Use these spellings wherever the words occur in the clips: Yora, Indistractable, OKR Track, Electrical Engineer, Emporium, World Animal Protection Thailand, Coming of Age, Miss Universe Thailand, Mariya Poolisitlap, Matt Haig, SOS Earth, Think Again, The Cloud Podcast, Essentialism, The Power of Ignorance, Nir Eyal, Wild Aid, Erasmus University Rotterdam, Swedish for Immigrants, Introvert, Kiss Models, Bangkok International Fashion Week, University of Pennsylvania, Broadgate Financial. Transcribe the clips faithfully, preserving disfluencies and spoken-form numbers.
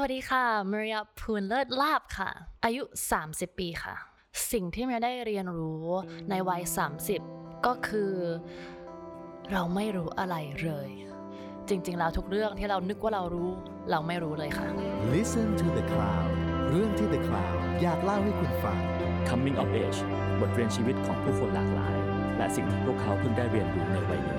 สวัสดีค่ะ Mariya Poolisitlap ค่ะอายุสามสิบปีค่ะสิ่งที่เมย์ได้เรียนรู้ในวัยสามสิบก็คือเราไม่รู้อะไรเลยจริงๆแล้วทุกเรื่องที่เรานึกว่าเรารู้เราไม่รู้เลยค่ะ Listen to the Cloud เรื่องที่ The Cloud อยากเล่าให้คุณฟัง Coming of Age บทเรียนชีวิตของผู้คนหลากหลายและสิ่งที่พวกเขาเพิ่งได้เรียนรู้ในวัยนี้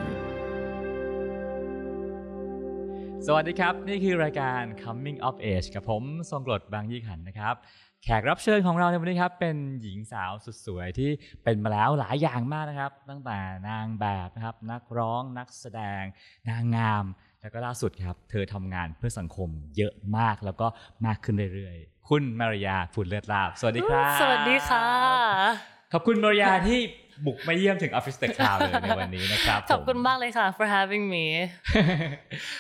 สวัสดีครับนี่คือรายการ Coming of Age กับผมทรงกรดบางยี่ขันนะครับแขกรับเชิญของเราในวันนี้ครับเป็นหญิงสาวสุดสวยที่เป็นมาแล้วหลายอย่างมากนะครับตั้งแต่นางแบบนะครับนักร้องนักแสดงนางงามแล้วก็ล่าสุดครับเธอทำงานเพื่อสังคมเยอะมากแล้วก็มากขึ้นเรื่อยๆคุณมาริยาพูดเลิศลาบสวัสดีครับสวัสดีค่ะขอบคุณมาริยาที่บุกมาเยี่ยมถึงออฟฟิศเดอะคลาวด์เลยในวันนี้นะครับขอบคุณมากเลยค่ะ for having me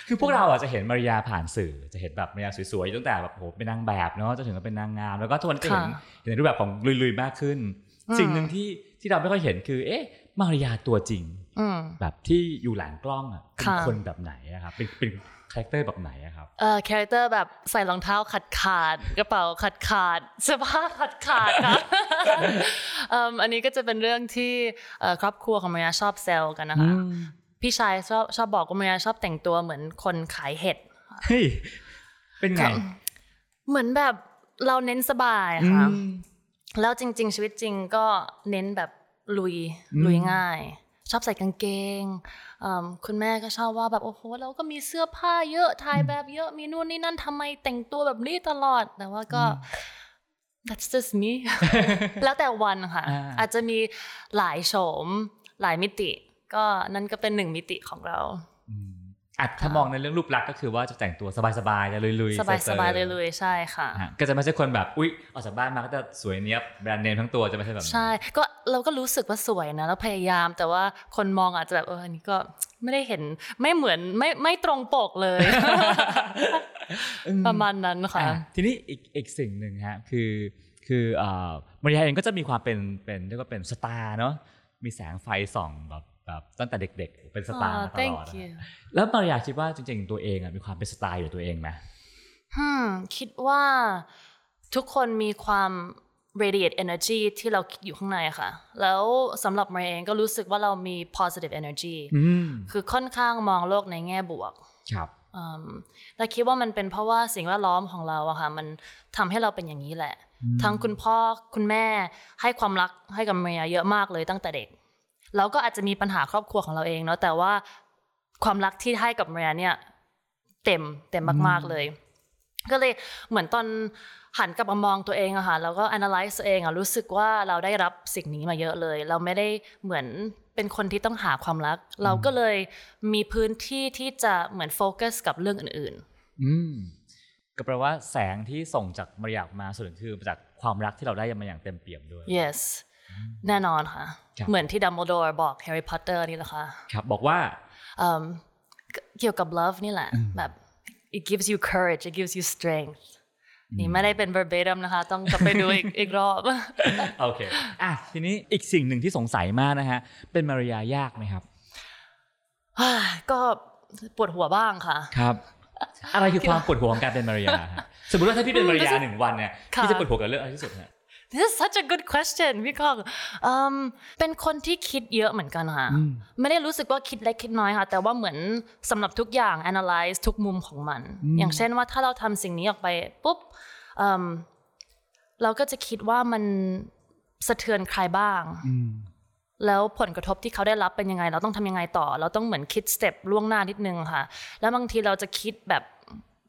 คือพวกเราอาจจะเห็นมาริยาผ่านสื่อจะเห็นแบบมาริยาสวยๆตั้งแต่แบบโหเป็นนางแบบเนาะจนถึงเป็นนางงามแล้วก็ทุกวันก็เห็นในรูปแบบของลุยๆมากขึ้นสิ่งนึงที่ที่เราไม่ค่อยเห็นคือเอ๊ะมาริยาตัวจริงแบบที่อยู่หลังกล้องอ่ะเป็นคนแบบไหนอะครับเป็นเป็นคาแรคเตอร์แบบไหนอะครับเอ่อคาแรคเตอร์แบบใส่รองเท้าขาดขาดกระเป๋าขาดขาดเสื้อผ้าขาดขาดค่ะเอ่ออันนี้ก็จะเป็นเรื่องที่เอ่อครอบครัวของมายาชอบแซวกันนะคะพี่ชายชอบชอบบอกว่ามายาชอบแต่งตัวเหมือนคนขายเห็ดเฮ้ยเป็นไงเหมือนแบบเราเน้นสบายค่ะแล้วจริงๆชีวิตจริงก็เน้นแบบลุยลุยง่ายชอบใส่กางเกงคุณแม่ก็ชอบว่าแบบโอ้โหเราก็มีเสื้อผ้าเยอะถ่ายแบบเยอะมีนู่นนี่นั่นทำไมแต่งตัวแบบนี้ตลอดแต่ว่าก็ that's just me แล้วแต่วันค่ะอาจจะมีหลายโฉมหลายมิติก็นั่นก็เป็นหนึ่งมิติของเราอ่ะถ้ามองในเรื่องรูปลักษณ์ก็คือว่าจะแต่งตัวสบายๆจะลุยๆสบายๆลุยๆใช่ค่ะก็จะไม่ใช่คนแบบอุ๊ยออกจากบ้านมาก็จะสวยเนี้ยบแบรนด์เนมทั้งตัวจะไม่ใช่แบบใช่ก็เราก็รู้สึกว่าสวยนะแล้วพยายามแต่ว่าคนมองอาจจะแบบเออนี่ก็ไม่ได้เห็นไม่เหมือนไม่ไม่ตรงปกเลยประมาณนั้นค่ะทีนี้อีกอีกสิ่งหนึ่งฮะคือคือเอ่อมาริยาเองก็จะมีความเป็นเป็นเรียกว่าเป็นสตาร์เนาะมีแสงไฟส่องแบบตั้งแต่เด็กๆเป็นสตาร์มาตลอดแล้วมาริยาคิดว่าจริงๆตัวเองมีความเป็นสตาร์อยู่ตัวเองไหมคิดว่าทุกคนมีความ radiate energy ที่เราอยู่ข้างในค่ะแล้วสำหรับมาริยาเองก็รู้สึกว่าเรามี positive energy คือค่อนข้างมองโลกในแง่บวกและคิดว่ามันเป็นเพราะว่าสิ่งแวดล้อมของเราอะค่ะมันทำให้เราเป็นอย่างนี้แหละทั้งคุณพ่อคุณแม่ให้ความรักให้กับมาริยาเยอะมากเลยตั้งแต่เด็กเราก็อาจจะมีปัญหาครอบครัวของเราเองเนาะแต่ว่าความรักที่ให้กับเมียเนี่ยเต็มเต็มมากๆเลยก็เลยเหมือนตอนหันกลับมามองตัวเองอะค่ะแล้วก็ analyze ตัวเองอะรู้สึกว่าเราได้รับสิ่งนี้มาเยอะเลยเราไม่ได้เหมือนเป็นคนที่ต้องหาความรักเราก็เลยมีพื้นที่ที่จะเหมือนโฟกัสกับเรื่องอื่นๆอืมก็แปลว่าแสงที่ส่งจากมาริยามาส่วนหนึ่งคือมาจากความรักที่เราได้มาอย่างเต็มเปี่ยมด้วย yesแน่นอนค่ะเหมือนที่ดัมเบิลดอร์บอกแฮร์รี่พอตเตอร์นี่แหละค่ะครับบอกว่าเกี่ยวกับ love นี่แหละแบบ it gives you courage it gives you strength นี่ไม่ได้เป็น verbatim นะคะต้องกลับไปดูอีกอีกรอบโอเคอ่ะทีนี้อีกสิ่งหนึ่งที่สงสัยมากนะฮะเป็นมาริยายากไหมครับก็ปวดหัวบ้างค่ะครับอะไรคือความปวดหัวของการเป็นมาริยาสมมติว่าถ้าพี่เป็นมาริยาหนึ่งวันเนี่ยพี่จะปวดหัวกับเรื่องอะไรที่สุดฮะThis is such a good question พี่ก้องเป็นคนที่คิดเยอะเหมือนกันค่ะไม่ได้รู้สึกว่าคิดเล็กคิดน้อยค่ะแต่ว่าเหมือนสำหรับทุกอย่าง analyze ทุกมุมของมันอย่างเช่นว่าถ้าเราทำสิ่งนี้ออกไปปุ๊บเราก็จะคิดว่ามันสะเทือนใครบ้างแล้วผลกระทบที่เขาได้รับเป็นยังไงเราต้องทำยังไงต่อเราต้องเหมือนคิดสเต็ปล่วงหน้านิดนึงค่ะแล้วบางทีเราจะคิดแบบ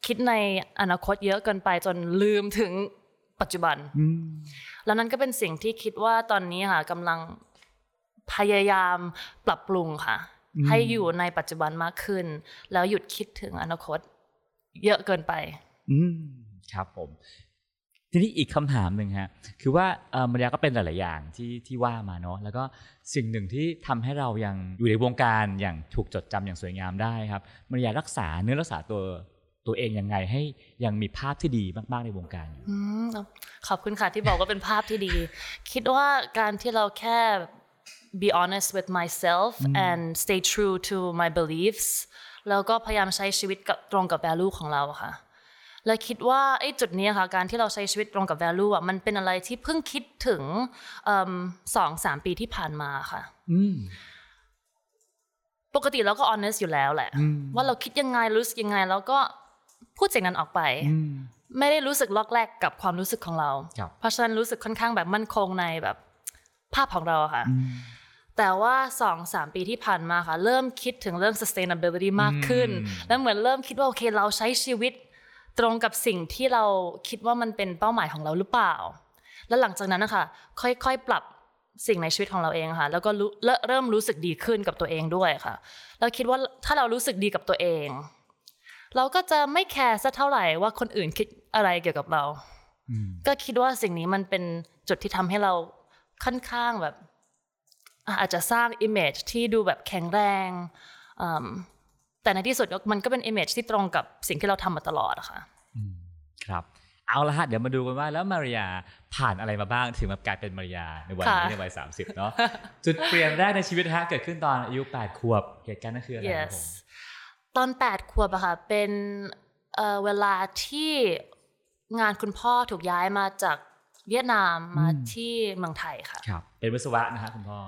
คิดในอนาคตเยอะเกินไปจนลืมถึงปัจจุบันแล้วนั้นก็เป็นสิ่งที่คิดว่าตอนนี้ค่ะกำลังพยายามปรับปรุงค่ะให้อยู่ในปัจจุบันมากขึ้นแล้วหยุดคิดถึงอนาคตเยอะเกินไปครับผมทีนี้อีกคำถามหนึ่งฮะคือว่ามาริยาก็เป็นหลายๆอย่างที่ที่ว่ามาเนาะแล้วก็สิ่งหนึ่งที่ทำให้เรายังอยู่ในวงการอย่างถูกจดจำอย่างสวยงามได้ครับมาริยารักษาเนื้อรักษาตัวตัวเองยังไงให้ยังมีภาพที่ดีมากๆในวงการอยู่ขอบคุณค่ะที่บอกว่าเป็นภาพที่ดีคิดว่าการที่เราแค่ be honest with myself and stay true to my beliefs แล้วก็พยายามใช้ชีวิตตรงกับ value ของเราค่ะ และคิดว่าไอ้จุดนี้ค่ะการที่เราใช้ชีวิตตรงกับ value อ่ะมันเป็นอะไรที่เพิ่งคิดถึงเอ่อ สองถึงสาม ปีที่ผ่านมาค่ะปกติเราก็ honest อยู่แล้วแหละว่าเราคิดยังไงรู้สึกยังไงแล้วก็พูดสิ่งนั้นออกไปไม่ได้รู้สึกล็อกแรกกับความรู้สึกของเราเพราะฉะนั้นรู้สึกค่อนข้างแบบมั่นคงในแบบภาพของเราค่ะแต่ว่า สองถึงสาม ปีที่ผ่านมาค่ะเริ่มคิดถึงเรื่อง sustainability มากขึ้นแล้วเหมือนเริ่มคิดว่าโอเคเราใช้ชีวิตตรงกับสิ่งที่เราคิดว่ามันเป็นเป้าหมายของเราหรือเปล่าแล้วหลังจากนั้นนะคะค่อยๆปรับสิ่งในชีวิตของเราเองค่ะแล้วก็เริ่มรู้สึกดีขึ้นกับตัวเองด้วยค่ะเราคิดว่าถ้าเรารู้สึกดีกับตัวเองเราก็จะไม่แคร์สักเท่าไหร่ว่าคนอื่นคิดอะไรเกี่ยวกับเราก็คิดว่าสิ่งนี้มันเป็นจุดที่ทำให้เราค่อนข้างแบบอาจจะสร้าง image ที่ดูแบบแข็งแรงแต่ในที่สุดมันก็เป็น image ที่ตรงกับสิ่งที่เราทำมาตลอดอะค่ะครับเอาละฮะเดี๋ยวมาดูกันว่าแล้วมาริยาผ่านอะไรมาบ้างถึงมากลายเป็นมาริยาในวันนี้ในวัยสามสิบเนาะจุดเปลี่ยนแรกในชีวิตฮะเกิดขึ้นตอนอายุแปดขวบเหตุการณ์นั้นคืออะไรครับผมตอนแปดขวบอะค่ะเป็นเอ่อเวลาที่งานคุณพ่อถูกย้ายมาจากเวียดนามมาที่เมืองไทยค่ะครับเป็นวิศวะนะฮะคุณพ่อ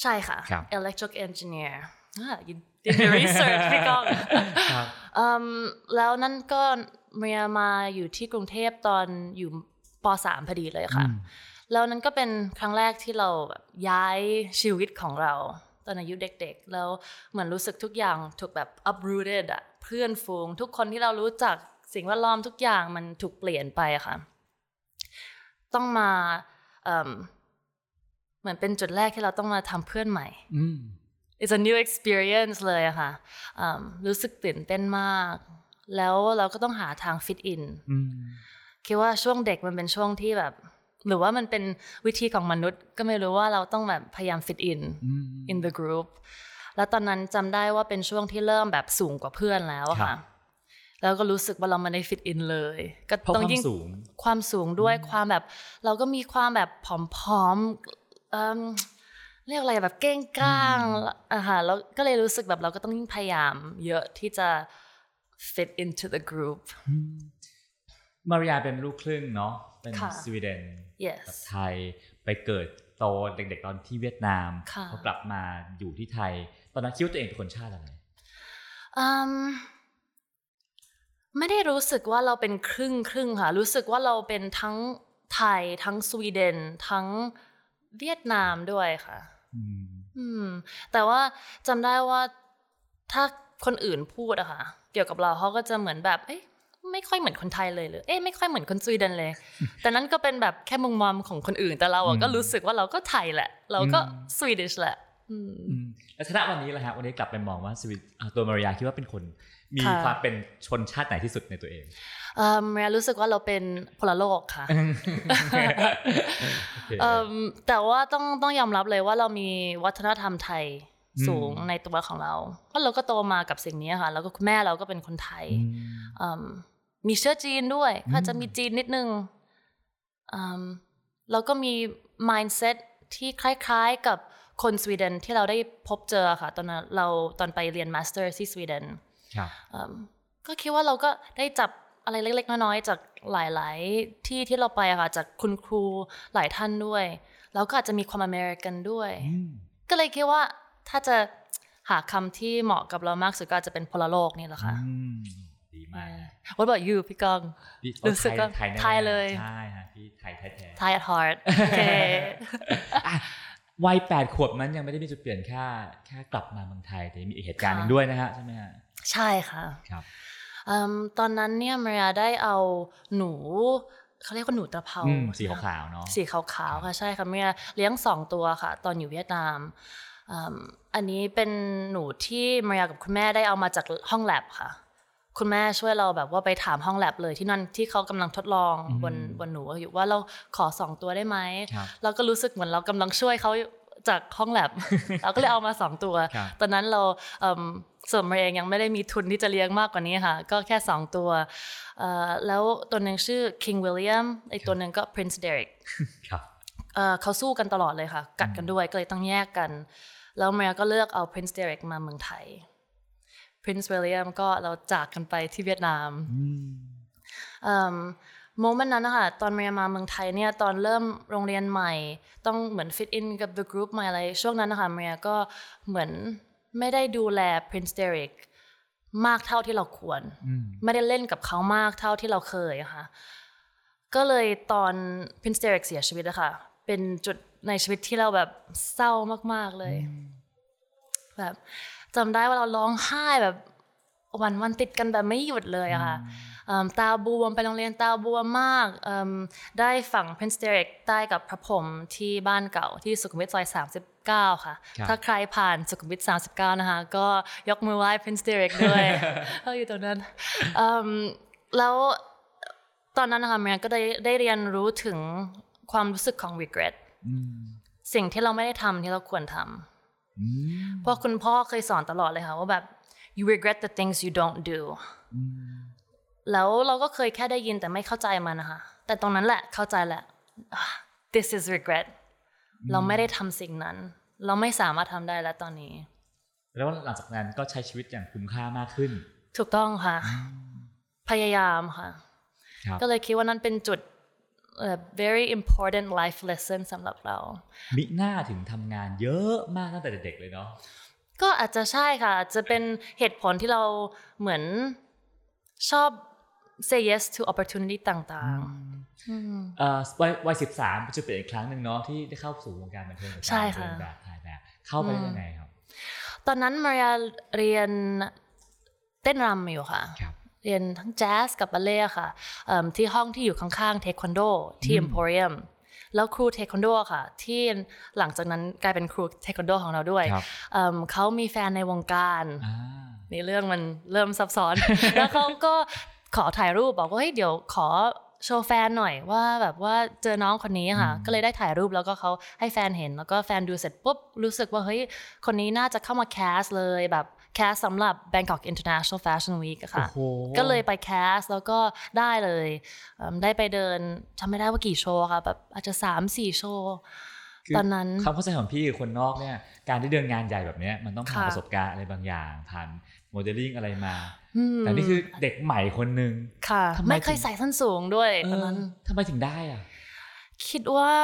ใช่ค่ะ Electrical Engineer อ่า you did the research พี่ก้องครับเอ่อแล้วนั่นก็เมียมาอยู่ที่กรุงเทพตอนอยู่ป.สาม พอดีเลยค่ะแล้วนั้นก็เป็นครั้งแรกที่เราแบบย้ายชีวิตของเราตอนอายุเด็กๆแล้วเหมือนรู้สึกทุกอย่างถูกแบบ uprooted อ่ะเพื่อนฝูงทุกคนที่เรารู้จักสิ่งแวดล้อมทุกอย่างมันถูกเปลี่ยนไปค่ะต้องมาเอ่อเหมือนเป็นจุดแรกที่เราต้องมาทำเพื่อนใหม่ It's a new experience เลยค่ะรู้สึกตื่นเต้นมากแล้วเราก็ต้องหาทาง fit in คิดว่าช่วงเด็กมันเป็นช่วงที่แบบหรือว่ามันเป็นวิธีของมนุษย์ก็ไม่รู้ว่าเราต้องแบบพยายาม fit in in the group แล้วตอนนั้นจำได้ว่าเป็นช่วงที่เริ่มแบบสูงกว่าเพื่อนแล้วค่ะแล้วก็รู้สึกว่าเราไม่ได้ fit in เลยก็ต้องยิ่งความสูงด้วยความแบบเราก็มีความแบบผอมๆเรียกอะไรแบบเก้งก้างอะค่ะแล้วก็เลยรู้สึกแบบเราก็ต้องยิ่งพยายามเยอะที่จะfit into the group มาริยาเป็นลูกครึ่งเนาะเป็นสวีเดนกับไทยไปเกิดโตเด็กๆตอนที่เวียดนามพอกลับมาอยู่ที่ไทยตอนนั้นคิดว่าตัวเองเป็นคนชาติอะไรไม่ได้รู้สึกว่าเราเป็นครึ่งครึ่งค่ะรู้สึกว่าเราเป็นทั้งไทยทั้งสวีเดนทั้งเวียดนามด้วยค่ะแต่ว่าจำได้ว่าถ้าคนอื่นพูดอะค่ะเกี่ยวกับเราเขาก็จะเหมือนแบบเอ๊ะไม่ค่อยเหมือนคนไทยเลยหรือเอ๊ะไม่ค่อยเหมือนคนสวีเดนเลยแต่นั้นก็เป็นแบบแค่มุมมองของคนอื่นแต่เราก็รู้สึกว่าเราก็ไทยแหละเราก็สวีเดนแหละแล้วณวันนี้แหละฮะวันนี้กลับไปมองว่าตัวมาริยาคิดว่าเป็นคนมีความเป็นชนชาติไหนที่สุดในตัวเองมาริยารู้สึกว่าเราเป็นพลโลกค่ะแต่ว่าต้องต้องยอมรับเลยว่าเรามีวัฒนธรรมไทยสูงในตัวของเราเพราะเราก็โตมากับสิ่งนี้ค่ะแล้วก็แม่เราก็เป็นคนไทยมีเชื้อจีนด้วยก็จะมีจีนนิดนึงแล้วก็มี mindset ที่คล้ายๆกับคนสวีเดนที่เราได้พบเจอค่ะตอนเราตอนไปเรียน master ที่สวีเดนก็คิดว่าเราก็ได้จับอะไรเล็กๆน้อยๆจากหลายๆที่ที่เราไปค่ะจากคุณครูหลายท่านด้วยแล้วก็อาจจะมีความอเมริกันด้วยก็เลยคิดว่าถ้าจะหาคำที่เหมาะกับเรามากสุดก็จะเป็นพลโลกนี่แหละค่ะดีมาก What about you พี่กองรู้สึกก็ไทยเลยใช่ฮะพี่ไทยแท้ๆ Thai at heart โอเควัยแปดขวบนั้นยังไม่ได้มีจุดเปลี่ยนแค่แค่กลับมาเมืองไทยแต่มีเหตุการณ์นึงด้วยนะฮะใช่ไหมฮะใช่ค่ะครับตอนนั้นเนี่ยมาริยาได้เอาหนูเขาเรียกว่าหนูตะเภาสีขาวๆเนาะสีขาวๆค่ะใช่ค่ะมาริยาเลี้ยงสองตัวค่ะตอนอยู่เวียดนามอันนี้เป็นหนูที่มาริยากับคุณแม่ได้เอามาจากห้องแลบค่ะคุณแม่ช่วยเราแบบว่าไปถามห้องแลบเลยที่นั่นที่เขากำลังทดลองบนบนหนูอยู่ว่าเราขอสองตัวได้ไหมเราก็รู้สึกเหมือนเรากำลังช่วยเขาจากห้องแลบเราก็เลยเอามาสองตัวตอนนั้นเราส่วนมาริยาเองยังไม่ได้มีทุนที่จะเลี้ยงมากกว่านี้ค่ะก็แค่สองตัวแล้วตัวนึงชื่อ King William อีกตัวนึงก็ Prince Derek เขาสู้กันตลอดเลยค่ะกัดกันด้วยก็เลยต้องแยกกันแล้วมาริยาก็เลือกเอา Prince Derek มาเมืองไทย Prince William ก็เราจากกันไปที่เวียดนาม โมเมนต์นั้นนะคะตอนมามาเมืองไทยเนี่ยตอนเริ่มโรงเรียนใหม่ต้องเหมือนฟิตอินกับ the group ใหม่อะไรช่วงนั้นนะคะเมียก็เหมือนไม่ได้ดูแล Prince Derek มากเท่าที่เราควรไม่ได้เล่นกับเขามากเท่าที่เราเคยค่ะก็เลยตอน Prince Derek เสียชีวิตอะค่ะเป็นจุดในชีวิตที่เราแบบเศร้ามากๆเลยแบบจำได้ว่าเราร้องไห้แบบวันวันติดกันแบบไม่หยุดเลยอะค่ะตาบวมไปโรงเรียนตาบวมมากได้ฝั่ง Prince Derek ใต้กับพระพรหมที่บ้านเก่าที่สุขุมวิทซอยสามสิบเก้าค่ะถ้าใครผ่านสุขุมวิทสามสิบเก้านะคะก็ยกมือไหว้ Prince Derek ด้วยเขาอยู่ตรงนั้นแล้วตอนนั้นนะคะเมียก็ได้ได้เรียนรู้ถึงความรู้สึกของ regret สิ่งที่เราไม่ได้ทำที่เราควรทำเพราะคุณพ่อเคยสอนตลอดเลยค่ะว่าแบบ you regret the things you don't do แล้วเราก็เคยแค่ได้ยินแต่ไม่เข้าใจมันนะคะแต่ตรงนั้นแหละเข้าใจแหละ this is regret เราไม่ได้ทำสิ่งนั้นเราไม่สามารถทำได้แล้วตอนนี้แล้วหลังจากนั้นก็ใช้ชีวิตอย่างคุ้มค่ามากขึ้นถูกต้องค่ะพยายามค่ะก็เลยคิดว่านั่นเป็นจุดvery important life lesson สำหรับเรามิหน้าถึงทำงานเยอะมากตั้งแต่เด็กๆเลยเนาะก็อาจจะใช่ค่ะอาจจะเป็นเหตุผลที่เราเหมือนชอบ say yes to opportunity ต่างๆอ่าวัยสิบสามมันจะเป็นอีกครั้งหนึ่งเนาะที่ได้เข้าสู่วงการบันเทิงกับการเดินแบบถ่ายแบบเข้าไปได้ยังไงครับตอนนั้นมาเรียนเต้นรำอยู่ค่ะเรียนทั้งแจ๊สกับบัลเล่ค่ะที่ห้องที่อยู่ข้างๆเทควันโดที่ Emporium แล้วครูเทควันโดค่ะที่หลังจากนั้นกลายเป็นครูเทควันโดของเราด้วยเขามีแฟนในวงการนี่เรื่องมันเริ่มซับซ้อน แล้วเขาก็ขอถ่ายรูปบอกว่าเฮ้ยเดี๋ยวขอโชว์แฟนหน่อยว่าแบบว่าเจอน้องคนนี้ค่ะก็เลยได้ถ่ายรูปแล้วก็เขาให้แฟนเห็นแล้วก็แฟนดูเสร็จปุ๊บรู้สึกว่าเฮ้ยคนนี้น่าจะเข้ามาแคสเลยแบบแคสสำหรับ Bangkok International Fashion Week ค่ะก็เลยไปแคสแล้วก็ได้เลยได้ไปเดินจำไม่ได้ว่ากี่โชว์ค่ะแบบอาจจะ สามถึงสี่ โชว์ตอนนั้นความเข้าใจของพี่คนนอกเนี่ยการที่เดินงานใหญ่แบบนี้มันต้องผ่านประสบการณ์อะไรบางอย่างผ่านโมเดลลิ่งอะไรมาแต่นี่คือเด็กใหม่คนนึงค่ะไม่เคยใส่ส้นสูงด้วยตอนนั้นทำไมถึงได้อ่ะคิดว่า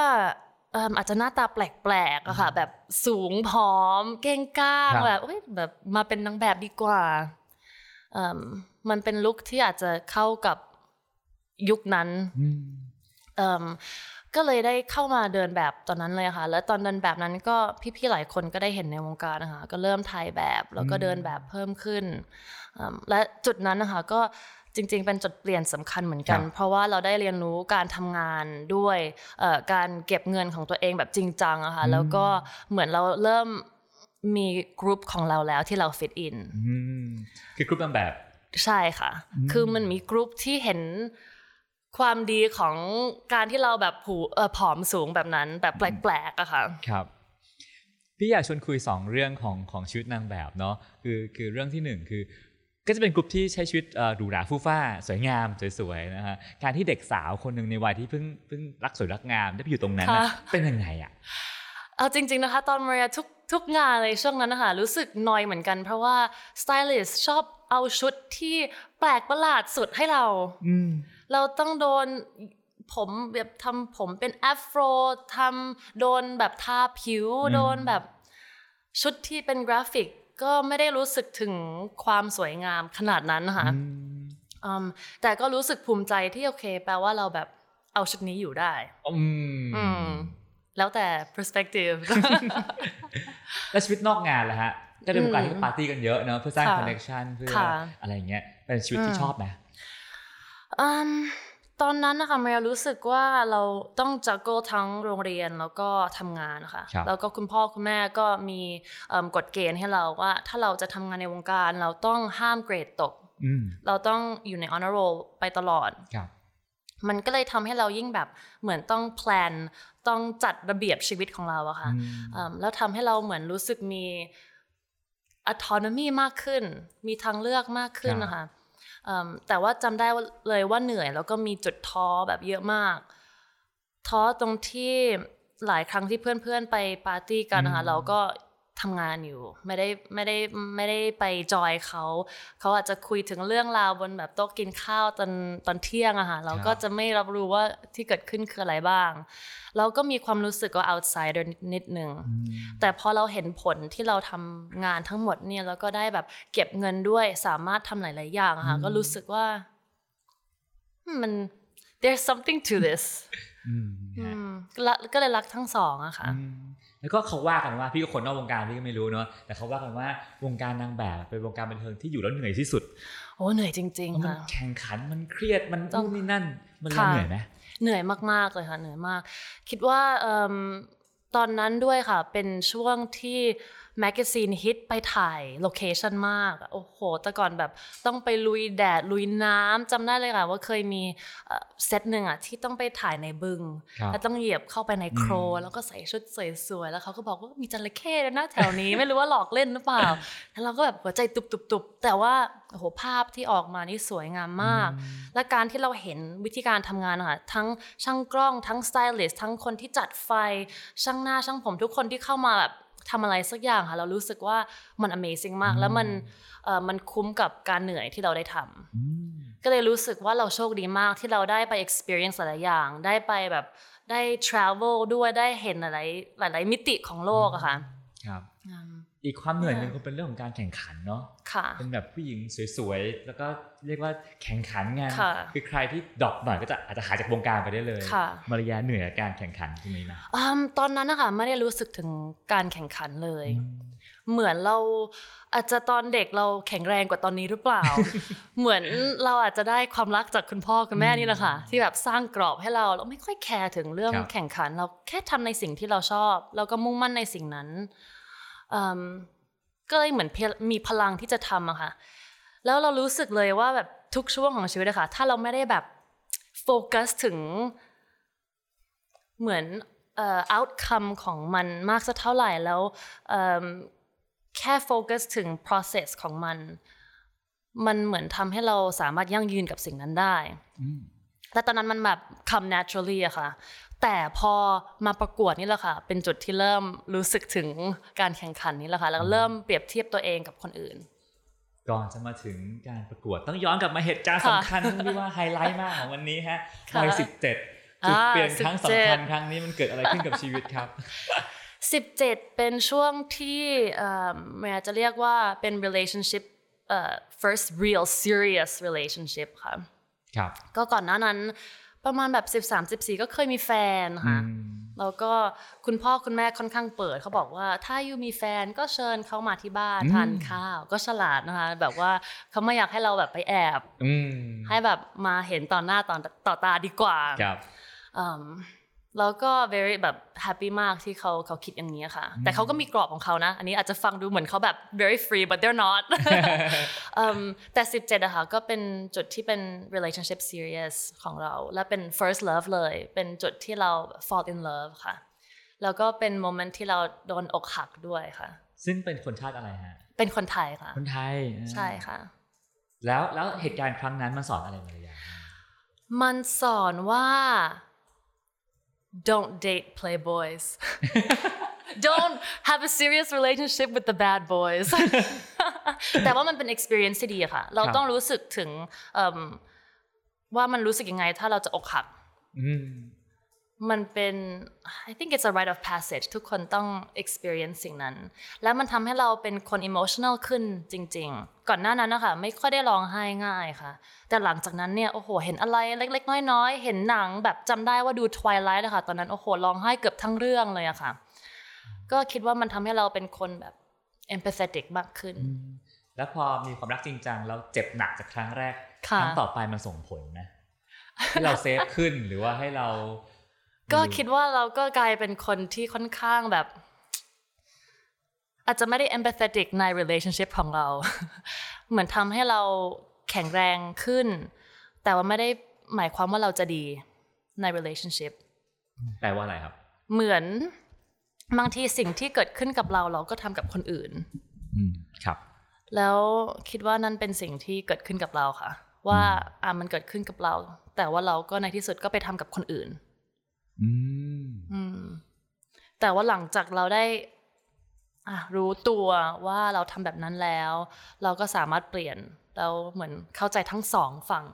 อาจจะหน้าตาแปลกๆอะค่ะแบบสูงผอมเก้งก้างแบบแบบมาเป็นนางแบบดีกว่ามันเป็นลุคที่อาจจะเข้ากับยุคนั้นก็เลยได้เข้ามาเดินแบบตอนนั้นเลยค่ะแล้วตอนเดินแบบนั้นก็พี่ๆหลายคนก็ได้เห็นในวงการนะคะก็เริ่มถ่ายแบบแล้วก็เดินแบบเพิ่มขึ้นและจุดนั้นนะคะก็จริงๆเป็นจุดเปลี่ยนสำคัญเหมือนกันเพราะว่าเราได้เรียนรู้การทำงานด้วยการเก็บเงินของตัวเองแบบจริงจังอะค่ะแล้วก็เหมือนเราเริ่มมีกลุ่มของเราแล้วที่เราฟิตอินคือกลุ่มนางแบบใช่ค่ะคือมันมีกลุ่มที่เห็นความดีของการที่เราแบบผอมสูงแบบนั้นแบบแปลกๆอะค่ะครับพี่อยากชวนคุยสองเรื่องของของชีวิตนางแบบเนาะคือคือเรื่องที่หนึ่งคือก็จะเป็นกลุ่มที่ใช้ชีวิตหรูหราฟู่ฟ้าสวยงามสวยๆนะฮะการที่เด็กสาวคนหนึ่งในวัยที่เพิ่งเพิ่งรักสวยรักงามได้ไปอยู่ตรงนั้นเป็นยังไงอ่ะเอาจริงๆนะคะตอนมาริยาทุกทุกงานเลยช่วงนั้นนะคะรู้สึกนอยเหมือนกันเพราะว่าสไตลิสต์ชอบเอาชุดที่แปลกประหลาดสุดให้เราเราต้องโดนผมแบบทำผมเป็นแอฟโรทำโดนแบบทาผิวโดนแบบชุดที่เป็นกราฟิกก็ไม่ได้รู้สึกถึงความสวยงามขนาดนั้นค่ะแต่ก็รู้สึกภูมิใจที่โอเคแปลว่าเราแบบเอาชุดนี้อยู่ได้แล้วแต่ perspective และชีวิตนอกงานล่ะฮะก็ได้โอกาสที่ปาร์ตี้กันเยอะเนอะเพื่อสร้าง connection เพื่ออะไรอย่างเงี้ยเป็นชีวิตที่ชอบไหมตอนนั้นนะคะเมียรู้สึกว่าเราต้อง juggle ทั้งโรงเรียนแล้วก็ทำงานนะคะแล้วก็คุณพ่อคุณแม่ก็มีกฎเกณฑ์ให้เราว่าถ้าเราจะทำงานในวงการเราต้องห้ามเกรดตกเราต้องอยู่ใน honor roll ไปตลอดมันก็เลยทำให้เรายิ่งแบบเหมือนต้อง plan ต้องจัดระเบียบชีวิตของเราอะค่ะแล้วทำให้เราเหมือนรู้สึกมี autonomy มากขึ้นมีทางเลือกมากขึ้นนะคะแต่ว่าจำได้เลยว่าเหนื่อยแล้วก็มีจุดท้อแบบเยอะมากท้อตรงที่หลายครั้งที่เพื่อนๆไปปาร์ตี้กันนะคะเราก็ ทำงานอยู่ไม่ได้ไม่ได้ไม่ได้ไปจอยเขาเขาอาจจะคุยถึงเรื่องราวบนแบบโต๊ะกินข้าวตอนตอนเที่ยงอะค่ะเราก็จะไม่รับรู้ว่าที่เกิดขึ้นคืออะไรบ้างเราก็มีความรู้สึกว่า outsider นิดนึงแต่พอเราเห็นผลที่เราทำงานทั้งหมดเนี่ยแล้วก็ได้แบบเก็บเงินด้วยสามารถทำหลายๆอย่างอะค่ะก็รู้สึกว่ามัน there's something to this ก็เลยรักทั้งสองอะค่ะแล้วก็เขาว่ากันว่าพี่ก็คนนอกวงการพี่ก็ไม่รู้เนาะแต่เขาว่ากันว่าวงการนางแบบเป็นวงการบันเทิงที่อยู่แล้วเหนื่อยที่สุดโอ้เหนื่อยจริงๆค่ะมันแข่งขันมันเครียดมันนู่นนี่นั่นมันเหนื่อยไหมเหนื่อยมากๆเลยค่ะเหนื่อยมากคิดว่าตอนนั้นด้วยค่ะเป็นช่วงที่แมกกาซีนฮิตไปถ่ายโลเคชั่นมากโอ้โหแต่ก่อนแบบต้องไปลุยแดดลุยน้ำจำได้เลยค่ะว่าเคยมีเซตหนึ่งอ่ะที่ต้องไปถ่ายในบึงแล้วต้องเหยียบเข้าไปในโครแล้วก็ใส่ชุดสวยๆแล้วเขาก็บอกว่ามีจระเข้แล้วนะแถวนี้ ไม่รู้ว่าหลอกเล่นหรือเปล่าแล้วเราก็แบบหัวใจตุบๆแต่ว่าโอ้โหภาพที่ออกมานี่สวยงามมากและการที่เราเห็นวิธีการทำงานค่ะทั้งช่างกล้องทั้งสไตลิสต์ทั้งคนที่จัดไฟช่างหน้าช่างผมทุกคนที่เข้ามาแบบทำอะไรสักอย่างค่ะเรารู้สึกว่ามัน amazing มากแล้วมันเอ่อมันคุ้มกับการเหนื่อยที่เราได้ทำก็เลยรู้สึกว่าเราโชคดีมากที่เราได้ไป experience หลายอย่างได้ไปแบบได้ travel ด้วยได้เห็นอะไรหลายๆมิติของโลกอะค่ะครับอีกความเหนื่อยนึงก็เป็นเรื่องของการแข่งขันเนาะเป็นแบบผู้หญิงสวยๆแล้วก็เรียกว่าแข่งขันงานคือใครที่ดรอปหน่อยก็จะอาจจะหายจากวงการไปได้เลยมาริยาเหนื่อยกับการแข่งขันตรงนี้นะตอนนั้นนะคะไม่ได้รู้สึกถึงการแข่งขันเลยเหมือนเราอาจจะตอนเด็กเราแข็งแรงกว่าตอนนี้หรือเปล่า เหมือนเราอาจจะได้ความรักจากคุณพ่อคุณแม่นี่แหละค่ะที่แบบสร้างกรอบให้เราเราไม่ค่อยแคร์ถึงเรื่องแข่งขันเราแค่ทำในสิ่งที่เราชอบแล้วก็มุ่งมั่นในสิ่งนั้นก็เลยเหมือนมีพลังที่จะทำอะค่ะแล้วเรารู้สึกเลยว่าแบบทุกช่วงของชีวิตอะค่ะถ้าเราไม่ได้แบบโฟกัสถึงเหมือน outcome ของมันมากสักเท่าไหร่แล้วแค่โฟกัสถึง process ของมันมันเหมือนทำให้เราสามารถยั่งยืนกับสิ่งนั้นได้แต่ตอนนั้นมันแบบ come naturally อะค่ะแต่พอมาประกวดนี่แหละค่ะเป็นจุดที่เริ่มรู้สึกถึงการแข่งขันนี่แหละค่ะแล้วเริ่มเปรียบเทียบตัวเองกับคนอื่นก่อนจะมาถึงการประกวดต้องย้อนกลับมาเหตุการณ์สำคัญที่ว่าไฮไลท์มากของวันนี้ฮะวัยสิบเจ็ดจุดเปลี่ยนครั้งสำคัญครั้งนี้มันเกิดอะไรขึ้นกับชีวิตครับสิบเจ็ดเป็นช่วงที่เอ่อแม่จะเรียกว่าเป็น relationship เอ่อ first real serious relationship ค่ะครับก็ก่อนหน้านั้นประมาณแบบสิบสามสิบสี่ก็เคยมีแฟนค่ะแล้วก็คุณพ่อคุณแม่ค่อนข้างเปิดเขาบอกว่าถ้าอยู่มีแฟนก็เชิญเขามาที่บ้านทานข้าวก็ฉลาดนะคะแบบว่าเขาไม่อยากให้เราแบบไปแอบให้แบบมาเห็นตอนหน้าตอนต่อตาดีกว่าแล้วก็ very แบบ happy มากที่เขาเขาคิดอย่างนี้ค่ะแต่เขาก็มีกรอบของเขานะอันนี้อาจจะฟังดูเหมือนเขาแบบ very free but they're not แต่สิบเจ็ดอะค่ะก็เป็นจุดที่เป็น relationship serious ของเราและเป็น first love เลยเป็นจุดที่เรา fall in love ค่ะแล้วก็เป็น moment ที่เราโดนอกหักด้วยค่ะซึ่งเป็นคนชาติอะไรฮะเป็นคนไทยค่ะคนไทยใช่ค่ะแล้วแล้วเหตุการณ์ครั้งนั้นมันสอนอะไรมาหรือยังมันสอนว่าDon't date playboys. Don't have a serious relationship with the bad boys. แต่ว่ามันเป็น experience ที่ดีค่ะเราต้องรู้สึกถึงว่ามันรู้สึกยังไงถ้าเราจะอกหักมันเป็น I think it's a rite of passage ทุกคนต้อง experience สิ่งนั้นแล้วมันทำให้เราเป็นคน emotional ขึ้นจริงๆก่อนหน้านั้นนะคะไม่ค่อยได้ร้องไห้ง่ายค่ะแต่หลังจากนั้นเนี่ยโอ้โหเห็นอะไรเล็กๆน้อยๆเห็นหนังแบบจำได้ว่าดู Twilight นะคะตอนนั้นโอ้โหร้องไห้เกือบทั้งเรื่องเลยอะค่ะก็คิดว่ามันทำให้เราเป็นคนแบบ empathetic มากขึ้นแล้วพอมีความรักจริงจังแล้วเจ็บหนักจากครั้งแรกครั้งต่อไปมันส่งผลนะให้เราเซฟขึ้นหรือว่าให้เราก็คิดว่าเราก็กลายเป็นคนที่ค่อนข้างแบบอาจจะไม่ได้ empathetic ใน relationship ของเราเหมือนทำให้เราแข็งแรงขึ้นแต่ว่าไม่ได้หมายความว่าเราจะดีใน relationship แปลว่าอะไรครับเหมือนบางทีสิ่งที่เกิดขึ้นกับเราเราก็ทำกับคนอื่นครับแล้วคิดว่านั่นเป็นสิ่งที่เกิดขึ้นกับเราค่ะว่าอ่ะมันเกิดขึ้นกับเราแต่ว่าเราก็ในที่สุดก็ไปทำกับคนอื่นแต่ว่าหลังจากเราได้ รู้ตัวว่าเราทำแบบนั้นแล้วเราก็สามารถเปลี่ยนแล้วเหมือนเข้าใจทั้งสองฝั่ง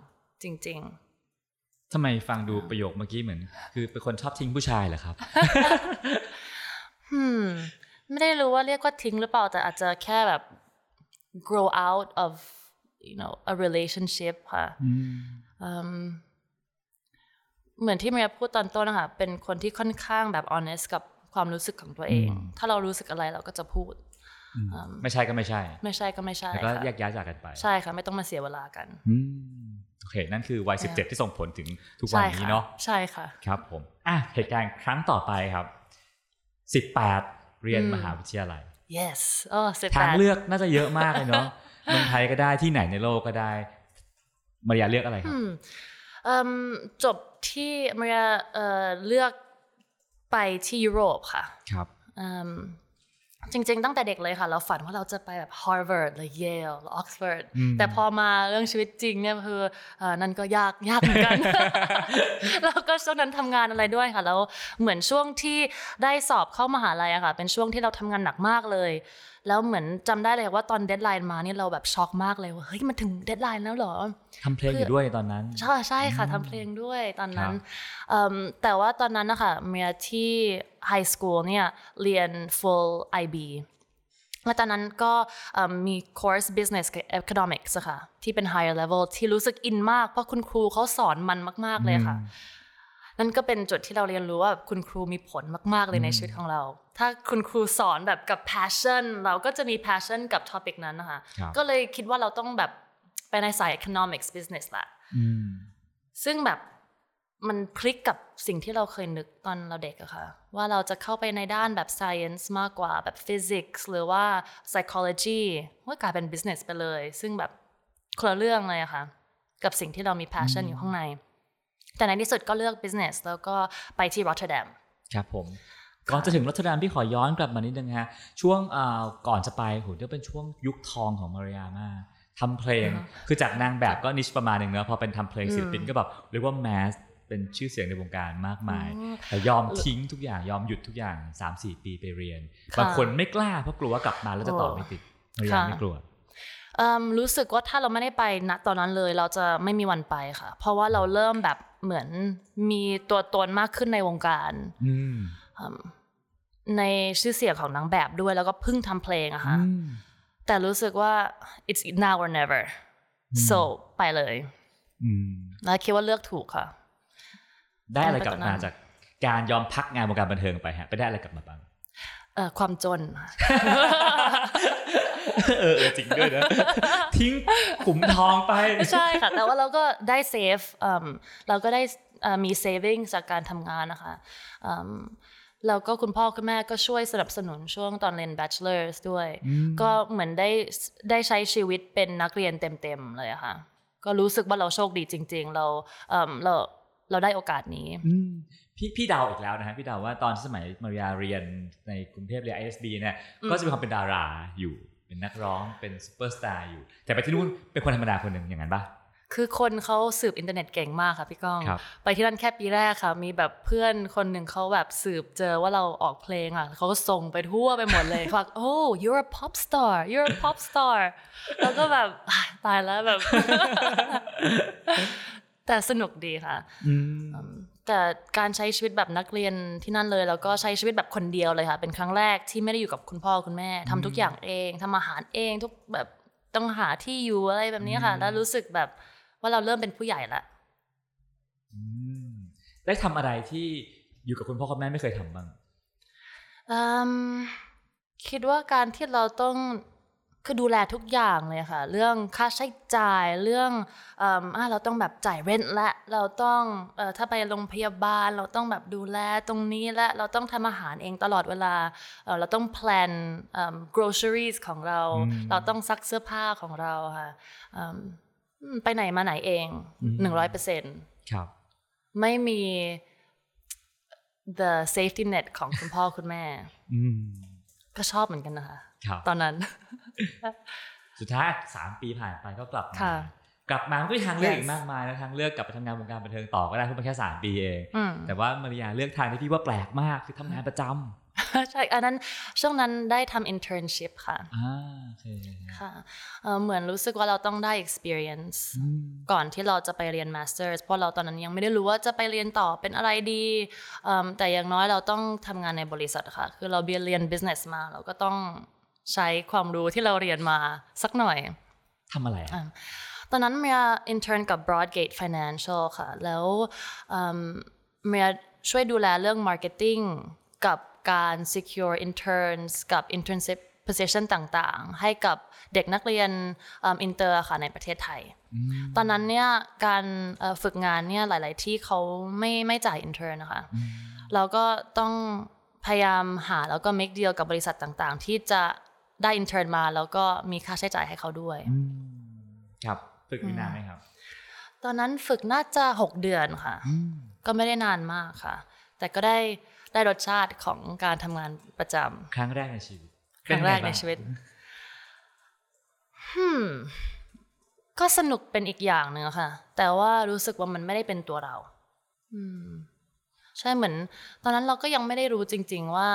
จริงๆทำไมฟังดูประโยคเมื่อกี้เหมือนคือเป็นคนชอบทิ้งผู้ชายเหรอครับไม่ได้รู้ว่าเรียกว่าทิ้งหรือเปล่าแต่อาจจะแค่แบบ grow out of you know a relationship ค่ะเหมือนที่เมียพูดตอนต้นนะคะเป็นคนที่ค่อนข้างแบบ honest กับความรู้สึกของตัวเองถ้าเรารู้สึกอะไรเราก็จะพูดไม่ใช่ก็ไม่ใช่ไม่ใช่ก็ไม่ใช่แล้วก็แยกย้ายจากกันไปใช่ค่ะไม่ต้องมาเสียเวลากันโอเคนั่นคือวัยสิบเจ็ดที่ส่งผลถึงทุกวันนี้เนาะใช่ค่ะครับผมอ่ะเหตุการณ์ครั้งต่อไปครับสิบแปดเรียนมหาวิทยาลัย yes อ๋อสิบแปดทางเลือกน่าจะเยอะมากเลยเนาะเมืองไทยก็ได้ที่ไหนในโลกก็ได้มาริยาเลือกอะไรครับจบที่มาริยาเลือกไปที่ยุโรปค่ะครับจริงๆตั้งแต่เด็กเลยค่ะเราฝันว่าเราจะไปแบบ Harvard หรือ Yale หรือ Oxford แต่พอมาเรื่องชีวิตจริงเนี่ยคือนั่นก็ยากยากเหมือนกันแล้วก็ช่วงนั้นทำงานอะไรด้วยค่ะแล้วเหมือนช่วงที่ได้สอบเข้ามหาลัยอะค่ะเป็นช่วงที่เราทำงานหนักมากเลยแล้วเหมือนจำได้เลยว่าตอนเดดไลน์มานี่เราแบบช็อกมากเลยว่าเฮ้ยมันถึงเดดไลน์แล้วเหรอทำเพลงอยู่ด้วยตอนนั้นใช่ใช่ค่ะทำเพลงด้วยตอนนั้นแต่ว่าตอนนั้นนะคะเมียที่ไฮสคูลเนี่ยเรียน full ไอ บี และตอนนั้นก็มีคอร์ส business economics ค่ะที่เป็น higher level ที่รู้สึกอินมากเพราะคุณครูเขาสอนมันมากๆเลยค่ะนั่นก็เป็นจุดที่เราเรียนรู้ว่าคุณครูมีผลมากๆเลยในชีวิตของเราถ้าคุณครูสอนแบบกับ passion เราก็จะมี passion กับ topic นั้นนะคะก็เลยคิดว่าเราต้องแบบไปในสาย economics business ละซึ่งแบบมันพลิกกับสิ่งที่เราเคยนึกตอนเราเด็กอะค่ะว่าเราจะเข้าไปในด้านแบบ science มากกว่าแบบ physics หรือว่า psychology ว่ากลายเป็น business ไปเลยซึ่งแบบคนละเรื่องเลยอะค่ะกับสิ่งที่เรามี passion อยู่ข้างในแต่ในที่สุดก็เลือก business แล้วก็ไปที่รอตเตอร์ดัมครับผมก่อนจะถึงรอตเตอร์ดัมพี่ขอย้อนกลับมานิดนึงฮะช่วงก่อนจะไปโหเดี๋ยวเป็นช่วงยุคทองของมาริยามากทำเพลงคือจากนางแบบก็นิชประมาณหนึ่งเนอะพอเป็นทำเพลงศิลปินก็แบบเรียกว่าแมสเป็นชื่อเสียงในวงการมากมายแต่ยอมทิ้งทุกอย่างยอมหยุดทุกอย่าง สามถึงสี่ ปีไปเรียนบางคนไม่กล้าเพราะกลัวว่ากลับมาแล้วจะต่อไม่ติดมาริยาไม่กลัวรู้สึกว่าถ้าเราไม่ได้ไปณตอนนั้นเลยเราจะไม่มีวันไปค่ะเพราะว่าเราเริ่มแบบเหมือนมีตัวตนมากขึ้นในวงการในชื่อเสียงของนางแบบด้วยแล้วก็เพิ่งทำเพลงอะค่ะแต่รู้สึกว่า it's now or never so ไปเลยแล้วคิดว่าเลือกถูกค่ะได้อะไรกลับมาจากการยอมพักงานวงการบันเทิงไปฮะไปได้อะไรกลับมาบ้างความจนเออจริงด้วยนะทิ้งขุมทองไปใช่ค่ะแต่ว่าเราก็ได้เซฟเราก็ได้มีเซฟิงจากการทำงานนะคะแล้วก็คุณพ่อคุณแม่ก็ช่วยสนับสนุนช่วงตอนเรียน bachelors ด้วยก็เหมือนได้ได้ใช้ชีวิตเป็นนักเรียนเต็มๆเลยค่ะก็รู้สึกว่าเราโชคดีจริงๆเราเราเราได้โอกาสนี้พี่พี่ดาวอีกแล้วนะฮะพี่ดาวว่าตอนสมัยมาริยาเรียนในกรุงเทพเรียน ไอ เอส บี เนี่ยก็จะมีความเป็นดาราอยู่เป็นนักร้องเป็นซุปเปอร์สตาร์อยู่แต่ไปที่นู่นเป็นคนธรรมดาคนหนึ่งอย่างนั้นปะคือคนเขาสืบอินเทอร์เน็ตเก่งมากค่ะพี่ก้องไปที่นั่นแค่ปีแรกค่ะมีแบบเพื่อนคนหนึ่งเขาแบบสืบเจอว่าเราออกเพลงอ่ะเขาก็ส่งไปทั่วไปหมดเลยว่า oh you're a pop star you're a pop star แล้วก็แบบตายแล้วแบบ แต่สนุกดีค่ะแต่การใช้ชีวิตแบบนักเรียนที่นั่นเลยแล้วก็ใช้ชีวิตแบบคนเดียวเลยค่ะเป็นครั้งแรกที่ไม่ได้อยู่กับคุณพ่อคุณแม่ทำทุกอย่างเองทำอาหารเองทุกแบบต้องหาที่อยู่อะไรแบบนี้ค่ะแล้วรู้สึกแบบว่าเราเริ่มเป็นผู้ใหญ่ละได้ทำอะไรที่อยู่กับคุณพ่อคุณแม่ไม่เคยทำบ้างคิดว่าการที่เราต้องคือดูแลทุกอย่างเลยค่ะเรื่องค่าใช้จ่ายเรื่องอ่าเราต้องแบบจ่ายเรนท์และเราต้องเอ่อถ้าไปโรงพยาบาลเราต้องแบบดูแลตรงนี้และเราต้องทำอาหารเองตลอดเวลาเอ่อเราต้องแพลนเอ่อ groceries ของเราเราต้องซักเสื้อผ้าของเราค่ะอ่าไปไหนมาไหนเอง หนึ่งร้อยเปอร์เซ็นต์ ครับไม่มี the safety net ของคุณพ่อคุณแม่ก็ชอบเหมือนกันนะคะตอนนั้นสุดท้ายสามปีผ่านไปก็กลับมากลับมาด้วยทางเลือกอีกมากมายนะทางเลือกกลับไปทำงานวงการบันเทิงต่อก็ได้เพิ่งมาแค่สามปีเองแต่ว่ามาริยาเลือกทางที่พี่ว่าแปลกมากคือทำงานประจ ใช่อันนั้นช่วงนั้นได้ทำ internship ค่ะอ่าโอเคค่ะเหมือนรู้สึกว่าเราต้องได้ experience ก่อนที่เราจะไปเรียน masters เพราะเราตอนนั้นยังไม่ได้รู้ว่าจะไปเรียนต่อเป็นอะไรดีแต่อย่างน้อยเราต้องทำงานในบริษัทค่ะคือเราเรียน business มาเราก็ต้องใช้ความรู้ที่เราเรียนมาสักหน่อยทำอะไรอ่ะตอนนั้นเมีย intern กับ Broadgate Financial ค่ะแล้วเมียช่วยดูแลเรื่อง marketing กับการ secure interns กับ internship position ต่างๆให้กับเด็กนักเรียนอินเตอร์ค่ะในประเทศไทยตอนนั้นเนี่ยการฝึกงานเนี่ยหลายๆที่เขาไม่ไม่จ่าย intern นะคะเราก็ต้องพยายามหาแล้วก็ make deal กับบริษัทต่างๆที่จะได้ intern มาแล้วก็มีค่าใช้จ่ายให้เขาด้วยครับฝึกนานไหมครับตอนนั้นฝึกน่าจะหกเดือนค่ะก็ไม่ได้นานมากค่ะแต่ก็ได้ได้รสชาติของการทำงานประจำครั้งแรกในชีวิตครั้งแรกในชีวิตฮึมก็สนุกเป็นอีกอย่างนึงค่ะแต่ว่ารู้สึกว่ามันไม่ได้เป็นตัวเราอืมใช่เหมือนตอนนั้นเราก็ยังไม่ได้รู้จริงๆว่า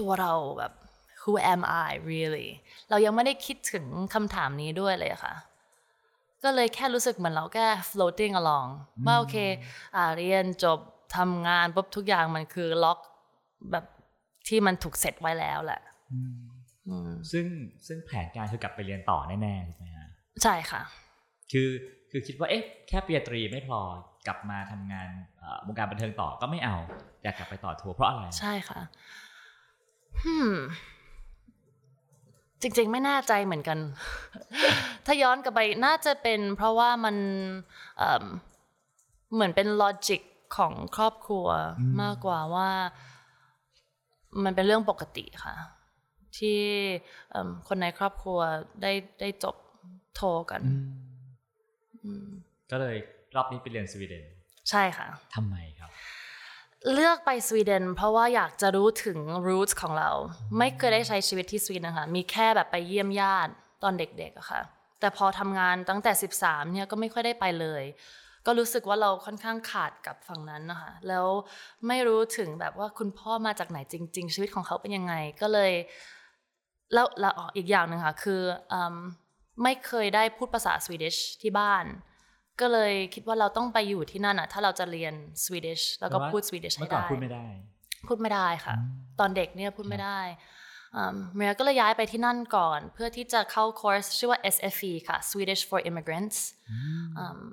ตัวเราแบบ who am I really เรายังไม่ได้คิดถึงคำถามนี้ด้วยเลยค่ะก็เลยแค่รู้สึกเหมือนเราแค่ floating along ว่าโอเคอ่าเรียนจบทำงานปุ๊บทุกอย่างมันคือล็อกแบบที่มันถูกเสร็จไว้แล้วแหละซึ่งซึ่งแผนการคือกลับไปเรียนต่อแน่ๆใช่ไหมฮะใช่ค่ะคือคือคิดว่าเอ๊ะแค่ปริญญาตรีไม่พอกลับมาทำงานวงการบันเทิงต่อก็ไม่เอาอยากกลับไปต่อทัวร์เพราะอะไรใช่ค่ะจริงๆไม่น่าใจเหมือนกัน ถ้าย้อนกลับไปน่าจะเป็นเพราะว่ามัน เอ่อ เหมือนเป็นลอจิกของครอบครัวมากกว่าว่ามันเป็นเรื่องปกติค่ะที่คนในครอบครัวได้ได้จบโทกันก็เลยรอบนี้ไปเรียนสวีเดนใช่ค่ะทำไมครับเลือกไปสวีเดนเพราะว่าอยากจะรู้ถึง roots ของเราไม่เคยได้ใช้ชีวิตที่สวีเดนค่ะมีแค่แบบไปเยี่ยมญาติตอนเด็กๆค่ะแต่พอทำงานตั้งแต่สิบสามเนี่ยก็ไม่ค่อยได้ไปเลยก็รู้สึกว่าเราค่อนข้างขาดกับฝั่งนั้นนะคะแล้วไม่รู้ถึงแบบว่าคุณพ่อมาจากไหนจริงๆชีวิตของเขาเป็นยังไงก็เลยแล้วแล้วอีกอย่างหนึ่งค่ะคือไม่เคยได้พูดภาษาสวีดิชที่บ้านก็เลยคิดว่าเราต้องไปอยู่ที่นั่นอ่ะถ้าเราจะเรียนสวีดิชแล้วก็พูดสวีดิชให้ได้เมื่อก่อนพูดไม่ได้พูดไม่ได้ค่ะตอนเด็กเนี่ยพูดไม่ได้เมียก็เลยย้ายไปที่นั่นก่อนเพื่อที่จะเข้าคอร์สชื่อว่า เอส เอฟ อี ค่ะ Swedish for Immigrants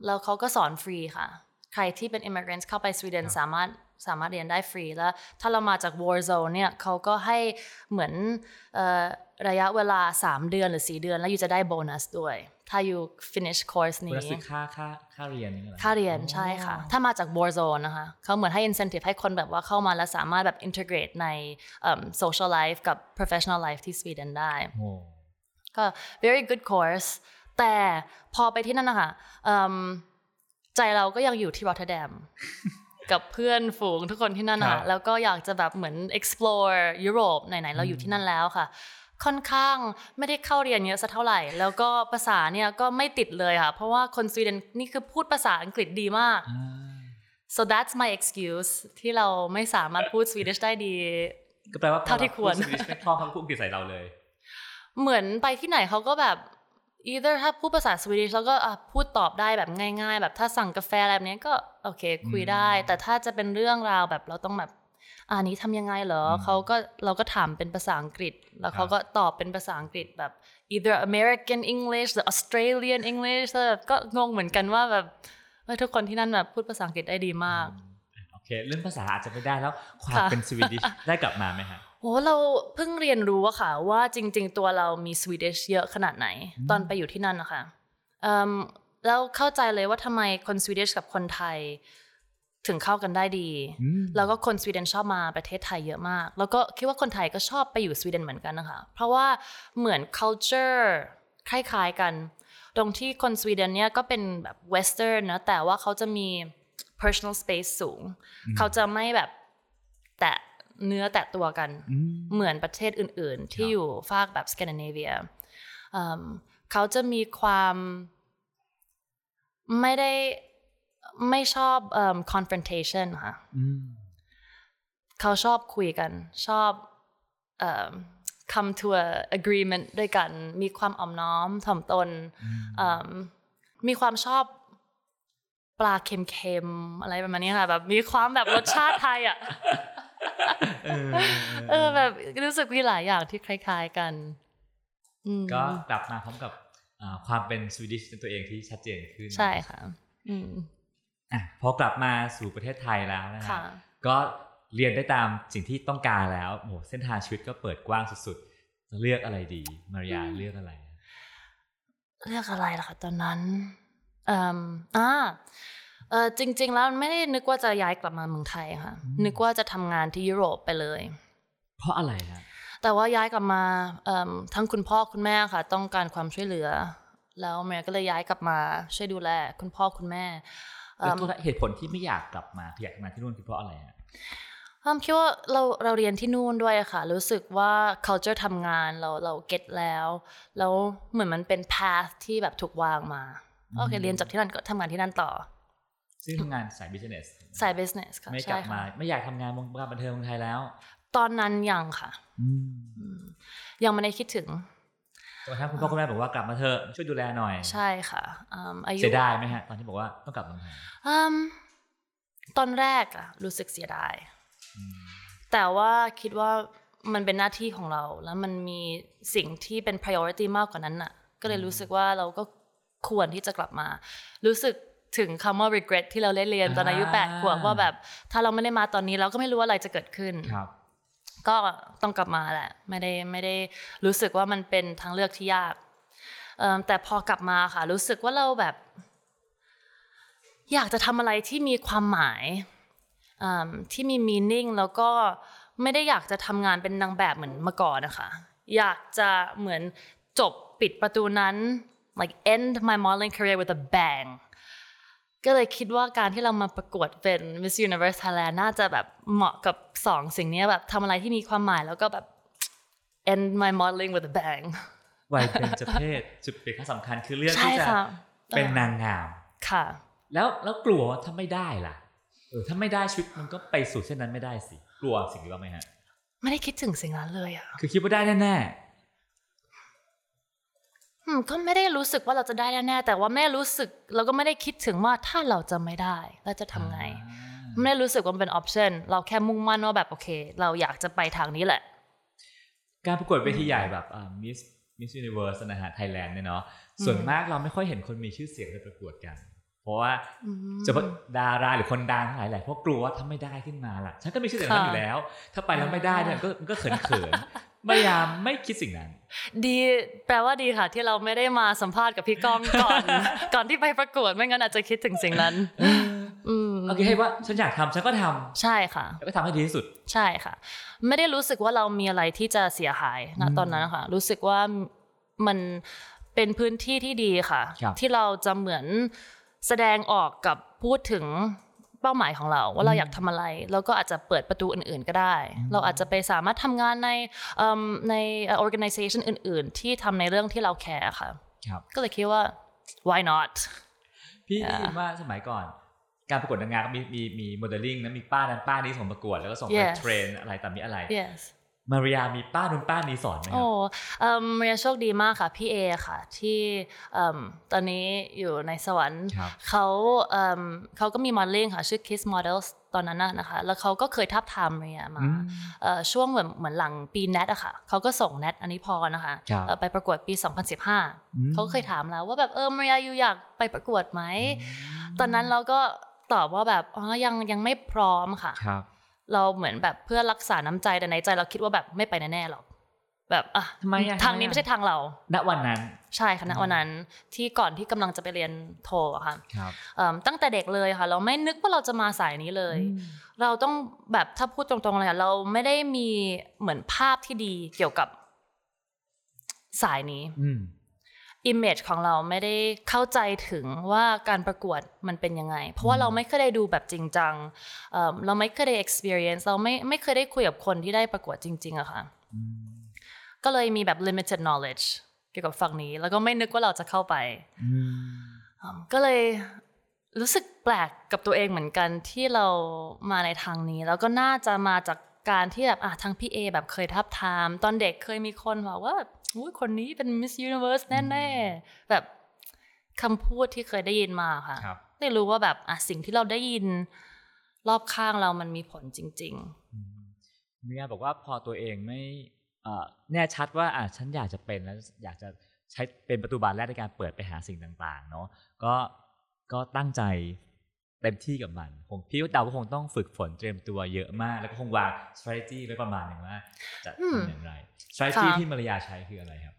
แล้วเขาก็สอนฟรีค่ะใครที่เป็น immigrants เข้าไปสวีเดนสามารถสามารถเรียนได้ฟรีแล้วถ้าเรามาจาก war zone เนี่ยเขาก็ให้เหมือนระยะเวลาสามเดือนหรือสี่เดือนแล้วอยู่จะได้โบนัสด้วยถ้าอยู่ finish course นี้ก็คือค่าค่าค่าเรียนนี่แหละค่าเรียนใช่ค่ะถ้ามาจาก war zone นะคะเขาเหมือนให้ incentive ให้คนแบบว่าเข้ามาแล้วสามารถแบบ integrate ใน social life กับ professional life ที่สวีเดนได้ก็ very good course แต่พอไปที่นั่นนะคะใจเราก็ยังอยู่ที่รอตเทอร์ดัมกับเพื่อนฝูงทุกคนที่นั่นค่ะแล้วก็อยากจะแบบเหมือน explore ยุโรปไหนๆเราอยู่ที่นั่นแล้วค่ะค่อนข้างไม่ได้เข้าเรียนเยอะสักเท่าไหร่แล้วก็ภาษาเนี่ยก็ไม่ติดเลยค่ะเพราะว่าคนสวีเดนนี่คือพูดภาษาอังกฤษดีมาก so that's my excuse ที่เราไม่สามารถพูดสวีดิชได้ดีก็แปลว่าเท่าที่ควรสวีดิชไม่คล่องคำพูดอังกฤษใส่เราเลยเหมือนไปที่ไหนเขาก็แบบ either ถ้าพูดภาษาสวีดิชแล้วก็พูดตอบได้แบบง่ายๆแบบถ้าสั่งกาแฟอะไรแบบนี้ก็โอเคคุยได้แต่ถ้าจะเป็นเรื่องราวแบบเราต้องแบบอันนี้ทำยังไงเหรอเขาก็เราก็ถามเป็นภาษาอังกฤษแล้วเขาก็ตอบเป็นภาษาอังกฤษแบบ either American English หรือ Australian English ก็งงเหมือนกันว่าแบบทุกคนที่นั่นแบบพูดภาษาอังกฤษได้ดีมากโอเคเรื่องภาษาอาจจะไม่ได้แล้วความเป็นสวีดิชได้กลับมาไหมฮะโอ้เราเพิ่งเรียนรู้อะค่ะว่าจริงๆตัวเรามีสวีดิชเยอะขนาดไหนตอนไปอยู่ที่นั่นนะคะแล้วเข้าใจเลยว่าทำไมคนสวีดิชกับคนไทยถึงเข้ากันได้ดีแล้วก็คนสวีเดนชอบมาประเทศไทยเยอะมากแล้วก็คิดว่าคนไทยก็ชอบไปอยู่สวีเดนเหมือนกันนะคะเพราะว่าเหมือน culture คล้ายๆกันตรงที่คนสวีเดนเนี่ยก็เป็นแบบ western นะแต่ว่าเขาจะมี personal space สูงเขาจะไม่แบบแตะเนื้อแตะตัวกันเหมือนประเทศอื่นๆที่อยู่ฝากแบบสแกนดิเนเวียเขาจะมีความไม่ได้ไม่ชอบ confrontation ค่ะเขาชอบคุยกันชอบ come to a agreement ด้วยกันมีความอ่อมน้อมถ่อมตนมีความชอบปลาเค็มๆอะไรประมาณนี้ค่ะแบบมีความแบบรสชาติไทยอ่ะเออแบบรู้สึกมีหลายอย่างที่คล้ายๆกันก็กลับมาพร้อมกับความเป็นสวีดิชในตัวเองที่ชัดเจนขึ้นใช่ค่ะอ่ะพอกลับมาสู่ประเทศไทยแล้วนะครับก็เรียนได้ตามสิ่งที่ต้องการแล้วโอ้เส้นทางชีวิตก็เปิดกว้างสุดๆจะเลือกอะไรดีมาริยาเลือกอะไรเลือกอะไรล่ะคะตอนนั้นอ่าอ่าเออจริงๆแล้วไม่ได้นึกว่าจะย้ายกลับมาเมืองไทยค่ะนึกว่าจะทำงานที่ยุโรปไปเลยเพราะอะไรนะแต่ว่าย้ายกลับมาทั้งคุณพ่อคุณแม่ค่ะต้องการความช่วยเหลือแล้วแม่ก็เลยย้ายกลับมาช่วยดูแลคุณพ่อคุณแม่แล้วตัวเหตุผลที่ไม่อยากกลับมาอยากมาที่นู่นคือเพราะอะไรฮะผมคิดว่าเราเราเรียนที่นู่นด้วยค่ะรู้สึกว่า culture ทำงานเราเราเก็ตแล้วแล้วเหมือนมันเป็น path ที่แบบถูกวางมาโอเคเรียนจบที่นั่นก็ทำงานที่นั่นต่อซึ่งทำงานสาย business สาย business ค่ะไม่กลับมาไม่อยากทำงานวงการบันเทิงเมืองไทยแล้วตอนนั้นยังค่ะยังไม่ได้คิดถึงตอนนั้นคุณพ่อคุณแม่บอกว่ากลับมาเถอะช่วยดูแลหน่อยใช่ค่ะอายุเสียดายไหมฮะตอนที่บอกว่าต้องกลับมาตอนแรกอะรู้สึกเสียดายแต่ว่าคิดว่ามันเป็นหน้าที่ของเราแล้วมันมีสิ่งที่เป็น priority มากกว่านั้นอะก็เลยรู้สึกว่าเราก็ควรที่จะกลับมารู้สึกถึงคำว่า regret ที่เราเล่นเรียนตอนอายุแปดขวบว่าแบบถ้าเราไม่ได้มาตอนนี้เราก็ไม่รู้ว่าอะไรจะเกิดขึ้นก็ต้องกลับมาแหละไม่ได้ไม่ได้รู้สึกว่ามันเป็นทางเลือกที่ยากแต่พอกลับมาค่ะรู้สึกว่าเราแบบอยากจะทำอะไรที่มีความหมายที่มี meaning แล้วก็ไม่ได้อยากจะทำงานเป็นนางแบบเหมือนเมื่อก่อนนะคะอยากจะเหมือนจบปิดประตูนั้น like end my modeling career with a bangก็เลยคิดว่าการที่เรามาประกวดเป็น Miss Universe Thailand น่าจะแบบเหมาะกับสองสิ่งนี้แบบทำอะไรที่มีความหมายแล้วก็แบบ end my modeling with a bang วัยเป็นเจ้าเพศจุดเปลี่ยนครั้งสำคัญคือเรื่องที่จะเป็นนางงามค่ะแล้วแล้วกลัวถ้าไม่ได้ล่ะเออถ้าไม่ได้ชีวิตมันก็ไปสู่เส้นนั้นไม่ได้สิกลัวสิ่งนี้บ้างไหมฮะไม่ได้คิดถึงสิ่งนั้นเลยอ่ะคือคิดว่าได้แน่ก็ไม่ได้รู้สึกว่าเราจะได้แน่แต่ว่าไม่รู้สึกเราก็ไม่ได้คิดถึงว่าถ้าเราจะไม่ได้เราจะทำไงไม่ได้รู้สึกว่ามันเป็นออปชันเราแค่มุ่งมั่นว่าแบบโอเคเราอยากจะไปทางนี้แหละการประกวดเวทีใหญ่แบบอ่า Miss Miss Universe นะฮะ Thailand เนี่ยเนาะส่วนมากเราไม่ค่อยเห็นคนมีชื่อเสียงไปประกวดกันเพราะว่าจะดาราหรือคนดังหลายๆพวกกลัวว่าถ้าไม่ได้ขึ้นมาล่ะฉันก็มีชื่อเสียงอยู่แล้วถ้าไปแล้วไม่ได้เนี่ยก็ก็เขินๆพยายามไม่คิดสิ่งนั้นดีแปลว่าดีค่ะที่เราไม่ได้มาสัมภาษณ์กับพี่ก้องก่อน ก่อนที่ไปประกวดไม่งั้นอาจจะคิดถึงสิ่งนั้น อืมโอเคให้ว่าฉันอยากทำฉันก็ทำใช่ค่ะแล้วก็ทำให้ดีที่สุดใช่ค่ะไม่ได้รู้สึกว่าเรามีอะไรที่จะเสียหายณตอนนั้นค่ะรู้สึกว่ามันเป็นพื้นที่ที่ดีค่ะที่เราจะเหมือนแสดงออกกับพูดถึงเป้าหมายของเราว่าเราอยากทำอะไรแล้วก็อาจจะเปิดประตูอื่นๆก็ได้เราอาจจะไปสามารถทำงานในใน organization อื่นๆที่ทำในเรื่องที่เราแคร์ค่ะก็เลยคิดว่า why not พี่ได้ยินว่าสมัยก่อนการประกวดนางงามก็มีมีมีโมเดลลิ่งนะมีป้านั้นป้านี้ส่งประกวดแล้วก็ส่งไปเทรนอะไรต่างๆอะไรมาริยามีป้านุ่นป้านี้สอนไหมครับโอ้เอ่อมาริยาโชคดีมากค่ะพี่เอค่ะที่เอ่อตอนนี้อยู่ในสวรรค์เขาเอ่อเขาก็มีมอเดลลิ่งค่ะชื่อ Kiss Models ตอนนั้นน่ะนะคะแล้วเขาก็เคยทับทามมาริยามาเอ่อช่วงเหมือนเหมือนหลังปีเน็ตอะค่ะเขาก็ส่งเน็ตอันนี้พอนะคะไปประกวดปีสองพันสิบห้าเขาเคยถามแล้วว่าแบบเออมาริยาอยู่อยากไปประกวดไหมตอนนั้นเราก็ตอบว่าแบบอ๋อยังยังไม่พร้อมค่ะเราเหมือนแบบเพื่อรักษาน้ำใจแต่ในใจเราคิดว่าแบบไม่ไปแน่ๆหรอกแบบอ่ะทางนี้ไม่ใช่ทางเราณวันนั้นใช่ค่ะณวันนั้นที่ก่อนที่กำลังจะไปเรียนโทอะค่ะตั้งแต่เด็กเลยค่ะเราไม่นึกว่าเราจะมาสายนี้เลยเราต้องแบบถ้าพูดตรงๆเลยค่ะเราไม่ได้มีเหมือนภาพที่ดีเกี่ยวกับสายนี้อิมเมจของเราไม่ได้เข้าใจถึงว่าการประกวดมันเป็นยังไงเพราะว่าเราไม่เคยได้ดูแบบจริงจังเราไม่เคยได้ experience เราไม่ไม่เคยได้คุยกับคนที่ได้ประกวดจริงๆอะค่ะก็เลยมีแบบ limited knowledge เกี่ยวกับฝั่งนี้แล้วก็ไม่นึกว่าเราจะเข้าไปก็เลยรู้สึกแปลกกับตัวเองเหมือนกันที่เรามาในทางนี้แล้วก็น่าจะมาจาก การที่แบบอ่ะทางพี่เอแบบเคยทับทามตอนเด็กเคยมีคนบอกว่าอุ๊ยคนนี้เป็น Miss Universe แน่ๆแบบคำพูดที่เคยได้ยินมาค่ะได้รู้ว่าแบบอ่ะสิ่งที่เราได้ยินรอบข้างเรามันมีผลจริงๆมีการบอกว่าพอตัวเองไม่แน่ชัดว่าอ่ะฉันอยากจะเป็นแล้วอยากจะใช้เป็นประตูบานแรกในการเปิดไปหาสิ่งต่างๆเนาะก็ก็ตั้งใจเต็มที่กับมันผมพี่ว่าดาวก็คงต้องฝึกฝนเตรียมตัวเยอะมากแล้วก็คงวาง strategy ไว้ประมาณนึงว่าจะทำอย่างไร strategy ที่มาริยาใช้คืออะไรครับ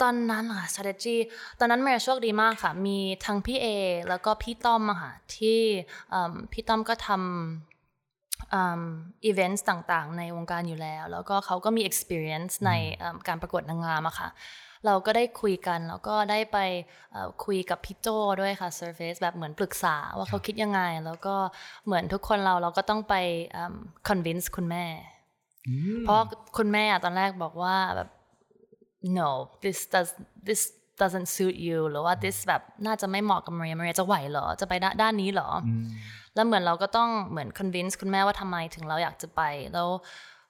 ตอนนั้นค่ะ strategy ตอนนั้นมาริยาโชคดีมากค่ะมีทั้งพี่เอแล้วก็พี่ต้อมค่ะที่พี่ต้อมก็ทำอีเวนต์ต่างๆในวงการอยู่แล้วแล้วก็เขาก็มี experience ในการประกวดนางงามอะค่ะเราก็ได้คุยกันแล้วก็ได้ไปคุยกับพี่โจด้วยค่ะ Service แบบเหมือนปรึกษาว่าเขาคิดยังไงแล้วก็เหมือนทุกคนเราเราก็ต้องไป convince คุณแม่เพราะคุณแม่ตอนแรกบอกว่าแบบ no this does this doesn't suit you หรือว่า this แบบน่าจะไม่เหมาะกับมาริยามาริยาจะไหวเหรอจะไปด้านนี้เหรอแล้วเหมือนเราก็ต้องเหมือน convince คุณแม่ว่าทำไมถึงเราอยากจะไปแล้ว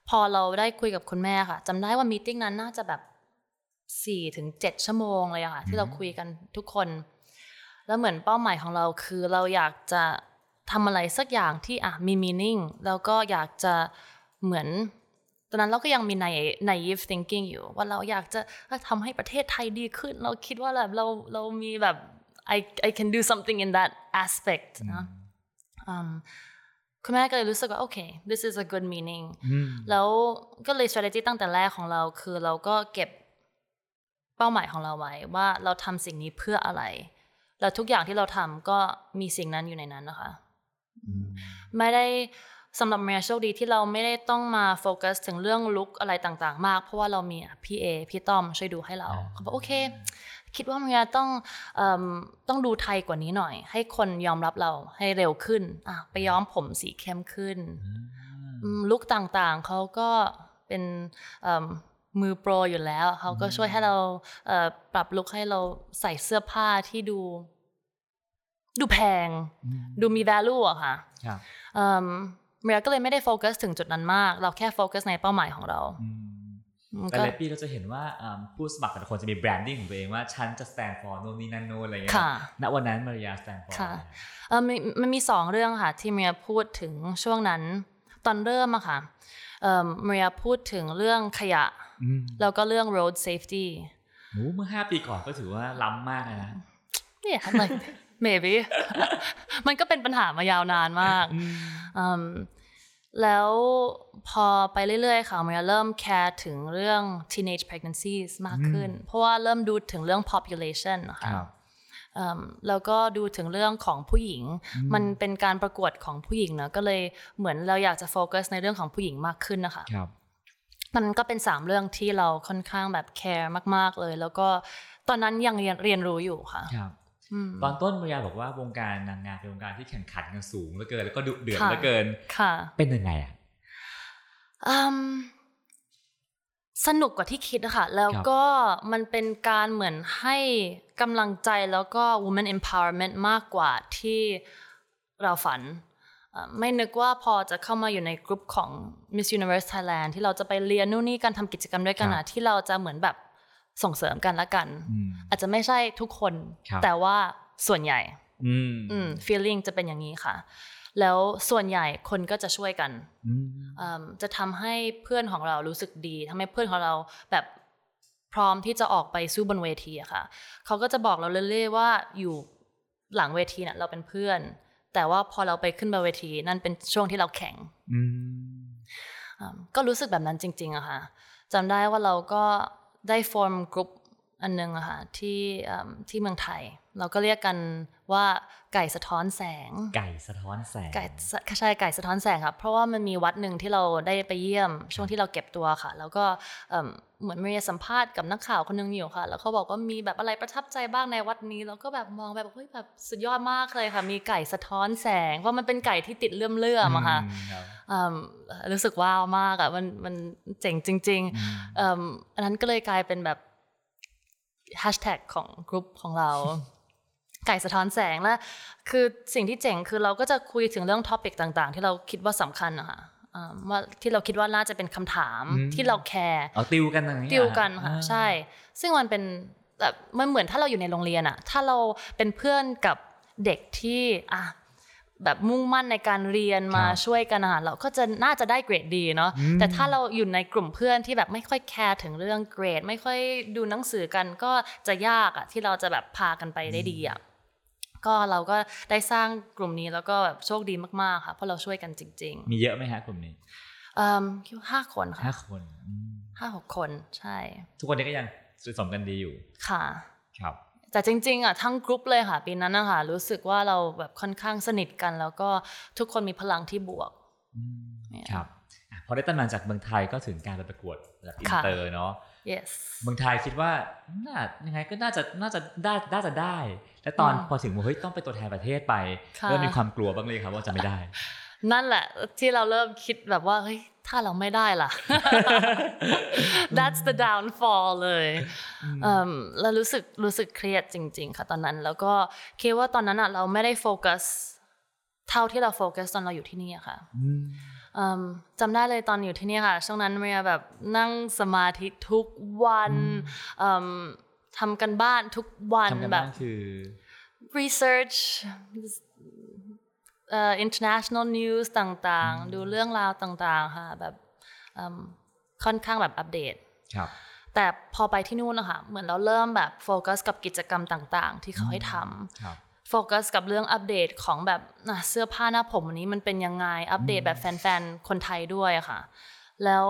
พอเราได้คุยกับคุณแม่ค่ะจำได้ว่ามีตติ้งนั้นน่าจะแบบสี่ถึงเจ็ด ชั่วโมงเลยค่ะ mm-hmm. ที่เราคุยกันทุกคนแล้วเหมือนเป้าหมายของเราคือเราอยากจะทำอะไรสักอย่างที่อ่ะมี meaning แล้วก็อยากจะเหมือนตอนนั้นเราก็ยังมี naive thinking อยู่ว่าเราอยากจะทำให้ประเทศไทยดีขึ้นเราคิดว่าแบบเราเรามีแบบ I I can do something in that aspect นะ mm-hmm. um,คุณแม่ก็เลยรู้สึกว่าโอเค this is a good meaning แล้วก็เลย strategy ตั้งแต่แรกของเราคือเราก็เก็บเป้าหมายของเราไว้ว่าเราทำสิ่งนี้เพื่ออะไรแล้วทุกอย่างที่เราทำก็มีสิ่งนั้นอยู่ในนั้นนะคะ mm-hmm. ไม่ได้สำหรับเมียโชคดีที่เราไม่ได้ต้องมาโฟกัสถึงเรื่องลุคอะไรต่างๆมากเพราะว่าเรามีพี่เอพี่ต้อมช่วยดูให้เราเขาบอกโอเคคิดว่าเมียต้องเอ่อต้องดูไทยกว่านี้หน่อยให้คนยอมรับเราให้เร็วขึ้นอ่ะไปย้อมผมสีเข้มขึ้น mm-hmm. ลุคต่างๆเขาก็เป็นเอ่อมือโปรอยู่แล้วเขาก็ช่วยให้เราปรับลุคให้เราใส่เสื้อผ้าที่ดูดูแพงดูมี value อะค่ะเมียก็เลยไม่ได้โฟกัสถึงจุดนั้นมากเราแค่โฟกัสในเป้าหมายของเราแต่หลายปีเราจะเห็นว่าผู้สมัครแต่ละคนจะมีแบรนดิ้งของตัวเองว่าฉันจะ stand for โน่นนี่นั่นโน่นอะไรอย่างเงี้ยณวันนั้นมาริยา stand for มันมีสองเรื่องค่ะที่เมียพูดถึงช่วงนั้นตอนเริ่มอะค่ะมาริยาพูดถึงเรื่องขยะแล้วก็เรื่อง road safety โอ้เมื่อห้าปีก่อนก็ถือว่าล้ำมากนะเนี่ย like maybe มันก็เป็นปัญหามายาวนานมากแล้วพอไปเรื่อยๆค่ะมาริยาเริ่ม care ถึงเรื่อง teenage pregnancies มากขึ้นเพราะว่าเริ่มดูถึงเรื่อง population นะคะแล้วก็ดูถึงเรื่องของผู้หญิงมันเป็นการประกวดของผู้หญิงนะก็เลยเหมือนเราอยากจะโฟกัสในเรื่องของผู้หญิงมากขึ้นนะคะมันก็เป็นสามเรื่องที่เราค่อนข้างแบบแคร์มากๆเลยแล้วก็ตอนนั้นยังเรียนเรียนรู้อยู่ค่ะตอนต้นมาริยาบอกว่าวงการนางงามเป็นวงการที่แข่งขันกันสูงเหลือเกินแล้วก็ดุเดือดเหลือเกินเป็นยังไงอ่ะสนุกกว่าที่คิดนะคะแล้วก็มันเป็นการเหมือนให้กำลังใจแล้วก็ woman empowerment มากกว่าที่เราฝันไม่นึกว่าพอจะเข้ามาอยู่ในกลุ่มของ Miss Universe Thailand ที่เราจะไปเรียนนู่นนี่การทำกิจกรรมด้วยกันนะที่เราจะเหมือนแบบส่งเสริมกันละกันอาจจะไม่ใช่ทุกคนแต่ว่าส่วนใหญ่อืม feeling จะเป็นอย่างนี้ค่ะแล้วส่วนใหญ่คนก็จะช่วยกันจะทำให้เพื่อนของเรารู้สึกดีทำให้เพื่อนของเราแบบพร้อมที่จะออกไปสู้บนเวทีอะค่ะเขาก็จะบอกเราเรื่อยๆว่าอยู่หลังเวทีน่ะเราเป็นเพื่อนแต่ว่าพอเราไปขึ้นบนเวทีนั่นเป็นช่วงที่เราแข่งก็รู้สึกแบบนั้นจริงๆอะค่ะจำได้ว่าเราก็ได้ฟอร์มกลุ่มอันนึงอะค่ะที่ที่เมืองไทยเราก็เรียกกันว่าไก่สะท้อนแสงไก่สะท้อนแสงไก่ใช่ไก่สะท้อนแสงครับเพราะว่ามันมีวัดหนึ่งที่เราได้ไปเยี่ยมช่วงที่เราเก็บตัวค่ะแล้วก็เหมือนมีสัมภาษณ์กับนักข่าวคนนึงอยู่ค่ะแล้วเขาบอกว่ามีแบบอะไรประทับใจบ้างในวัดนี้แล้วก็แบบมองแบบเฮ้ยแบบสุดยอดมากเลยค่ะมีไก่สะท้อนแสงเพราะมันเป็นไก่ที่ติดเลื่อมๆอะค่ะรู้สึกว้าวมากอะมันมันเจ๋งจริงๆอันนั้นก็เลยกลายเป็นแบบ#ของกลุ่มของเรา ไก่สะท้อนแสงและคือสิ่งที่เจ๋งคือเราก็จะคุยถึงเรื่องท็อปิกต่างๆที่เราคิดว่าสำคัญนะคะว่าที่เราคิดว่าน่าจะเป็นคำถามที่เราแคร์อ๋อติวกันอย่างเงี้ยติวกันค่ะใช่ซึ่งมันเป็นแบบมันเหมือนถ้าเราอยู่ในโรงเรียนอะถ้าเราเป็นเพื่อนกับเด็กที่อ่ะแบบมุ่งมั่นในการเรียนมาช่วยกันอะเราก็จะน่าจะได้เกรดดีเนาะแต่ถ้าเราอยู่ในกลุ่มเพื่อนที่แบบไม่ค่อยแคร์ถึงเรื่องเกรดไม่ค่อยดูหนังสือกันก็จะยากอะที่เราจะแบบพากันไปได้ดีอะก็เราก็ได้สร้างกลุ่มนี้แล้วก็แบบโชคดีมากๆค่ะเพราะเราช่วยกันจริงๆมีเยอะไหมฮะกลุ่มนี้เอ่อคิดว่าห้าคนค่ะห้าคนห้าหกคนใช่ทุกคนนี้ก็ยังสะสมกันดีอยู่ค่ะครับแต่จริงๆอ่ะทั้งกรุ๊ปเลยค่ะปีนั้นนะคะรู้สึกว่าเราแบบค่อนข้างสนิทกันแล้วก็ทุกคนมีพลังที่บวกครับพอได้ตำแหน่งจากเมืองไทยก็ถึงการไปประกวดระดับอินเตอร์เนาะ yes เมืองไทยคิดว่าน่ายังไงก็น่าจะน่าจะได้น่าจะได้และตอนพอถึงว่าเฮ้ยต้องไปตัวแทนประเทศไปเริ่มมีความกลัวบ้างเลยครับว่าจะไม่ได้นั่นแหละที่เราเริ่มคิดแบบว่าเฮ้ยถ้าเราไม่ได้ล่ะ that's the downfall เลยแล้วรู้สึกรู้สึกเครียดจริงๆค่ะตอนนั้นแล้วก็คิดว่าตอนนั้นเราไม่ได้โฟกัสเท่าที่เราโฟกัสตอนเราอยู่ที่นี่ค่ะจำได้เลยตอนอยู่ที่นี่ค่ะช่วงนั้นเมียแบบนั่งสมาธิทุกวันทำกันบ้านทุกวันแบบ research uh, international news ต่างๆดูเรื่องราวต่างๆค่ะแบบค่อนข้างแบบอัปเดตแต่พอไปที่นู่นนะคะเหมือนเราเริ่มแบบโฟกัสกับกิจกรรมต่างๆที่เขาให้ทำโฟกัสกับเรื่องอัปเดตของแบบเสื้อผ้าหน้าผมวันนี้มันเป็นยังไงอัปเดตแบบแฟนๆคนไทยด้วยค่ะแล้ว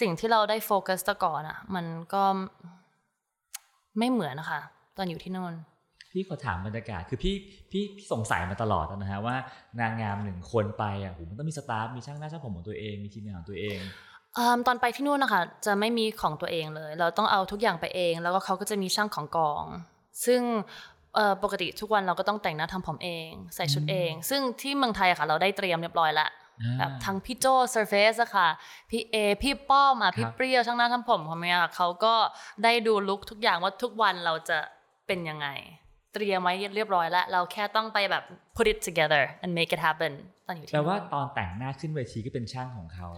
สิ่งที่เราได้โฟกัสแต่ก่อนอ่ะมันก็ไม่เหมือนนะคะตอนอยู่ที่นู่นพี่ขอถามบรรยากาศคือพี่พี่สงสัยมาตลอดนะฮะว่านางงามหนึ่งคนไปอ่ะโหมันต้องมีสตาฟมีช่างหน้าช่างผมของตัวเองมีทีมงานของตัวเองตอนไปที่นู่นนะคะจะไม่มีของตัวเองเลยเราต้องเอาทุกอย่างไปเองแล้วก็เขาก็จะมีช่างของกองซึ่งปกติทุกวันเราก็ต้องแต่งหน้าทำผมเองใส่ชุดเองซึ่งที่เมืองไทยค่ะเราได้เตรียมเรียบร้อยแล้วแบบทั้งพี่โจ้ Surface อะค่ะพี่เอพี่ป้อมอ่ะพี่เปรี้ยวช่างหน้าทำผมของเมียเขาก็ได้ดูลุคทุกอย่างว่าทุกวันเราจะเป็นยังไงเตรียมไว้เรียบร้อยแล้วเราแค่ต้องไปแบบ put it together and make it happen ตอนอยู่ที่แปลว่าตอนแต่งหน้าขึ้นเวทีก็เป็นช่างของเขา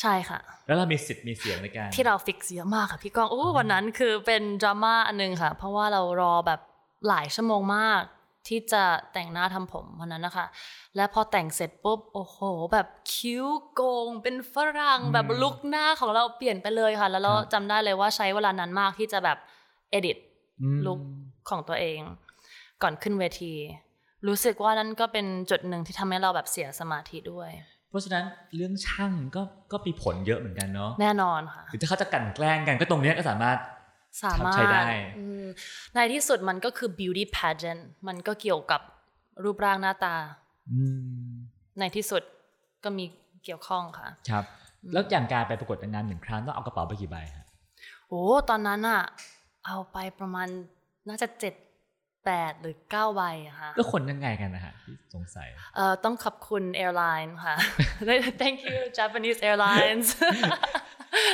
ใช่ค่ะแล้วเรามีสิทธิ์มีเสียงในการที่เราฟิกเยอะมากค่ะพี่ก้องโอ้วันนั้นคือเป็นดราม่าอันนึงค่ะเพราะว่าเรารอแบบหลายชั่วโมงมากที่จะแต่งหน้าทำผมวันนั้นนะคะและพอแต่งเสร็จปุ๊บโอ้โหแบบคิ้วโกงเป็นฝรั่งแบบลุคหน้าของเราเปลี่ยนไปเลยค่ะแล้วเราจำได้เลยว่าใช้เวลานานมากที่จะแบบเอดิตลุคของตัวเองก่อนขึ้นเวทีรู้สึกว่านั่นก็เป็นจุดหนึ่งที่ทำให้เราแบบเสียสมาธิด้วยเพราะฉะนั้นเรื่องช่างก็ก็มีผลเยอะเหมือนกันเนาะแน่นอนค่ะหรือถ้าเขาจะกันแกล้งกันก็ตรงนี้ก็สามารถสามารถในที่สุดมันก็คือ beauty pageant มันก็เกี่ยวกับรูปร่างหน้าตาในที่สุดก็มีเกี่ยวข้องค่ะครับแล้วอย่างการไปประกวดงานหนึ่งครั้งต้องเอากระเป๋าไปกี่ใบฮะโอ้ตอนนั้นอะเอาไปประมาณน่าจะเจ็ดแปดหรือเก้าใบอะค่ะแล้วขนยังไงกันนะฮะสงสัยเอ่อต้องขอบคุณแอร์ไลน์ค่ะ thank you Japanese Airlines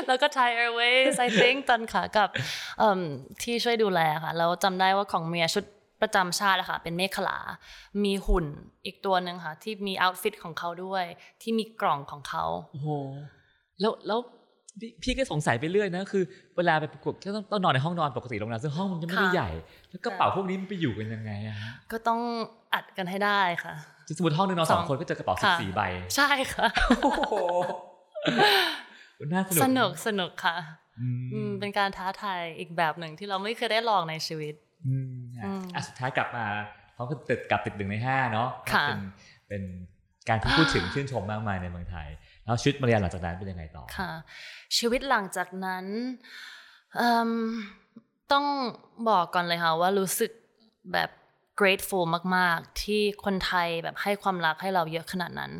แล้วก็ Thai Airways I think ตอนขากับที่ช่วยดูแลค่ะแล้วจำได้ว่าของเมียชุดประจำชาติอะค่ะเป็นเมฆขลามีหุ่นอีกตัวหนึ่งค่ะที่มีเอาท์ฟิตของเขาด้วยที่มีกล่องของเขาโอ้โหแล้วแล้วพี่ก็สงสัยไปเรื่อยนะคือเวลาไปประกวดก็ต้องนอนในห้องนอนปกติโรงแรมซึ่งห้องมันจะไม่ได้ใหญ่แล้วกระเป๋าพวกนี้มันไปอยู่กันยังไงอะก็ต้องอัดกันให้ได้ค่ะสมมติห้องนึงนอนสองคนก็เจอกระเป๋าสิบสี่ใบใช่ค่ะโอ้โหสนุกสนุกค่ะเป็นการท้าทายอีกแบบหนึ่งที่เราไม่เคยได้ลองในชีวิตอ่ะสุดท้ายกลับมาเพราะติดกับติดหนึ่งในห้าเนาะเป็นเป็นการที่พูดถึงชื่นชมมากมายในเมืองไทยแล้วชีวิตมาเรียนหลังจากนั้นเป็นยังไงต่อค่ะชีวิตหลังจากนั้นต้องบอกก่อนเลยค่ะว่ารู้สึกแบบ grateful มากๆที่คนไทยแบบให้ความรักให้เราเยอะขนาดนั้น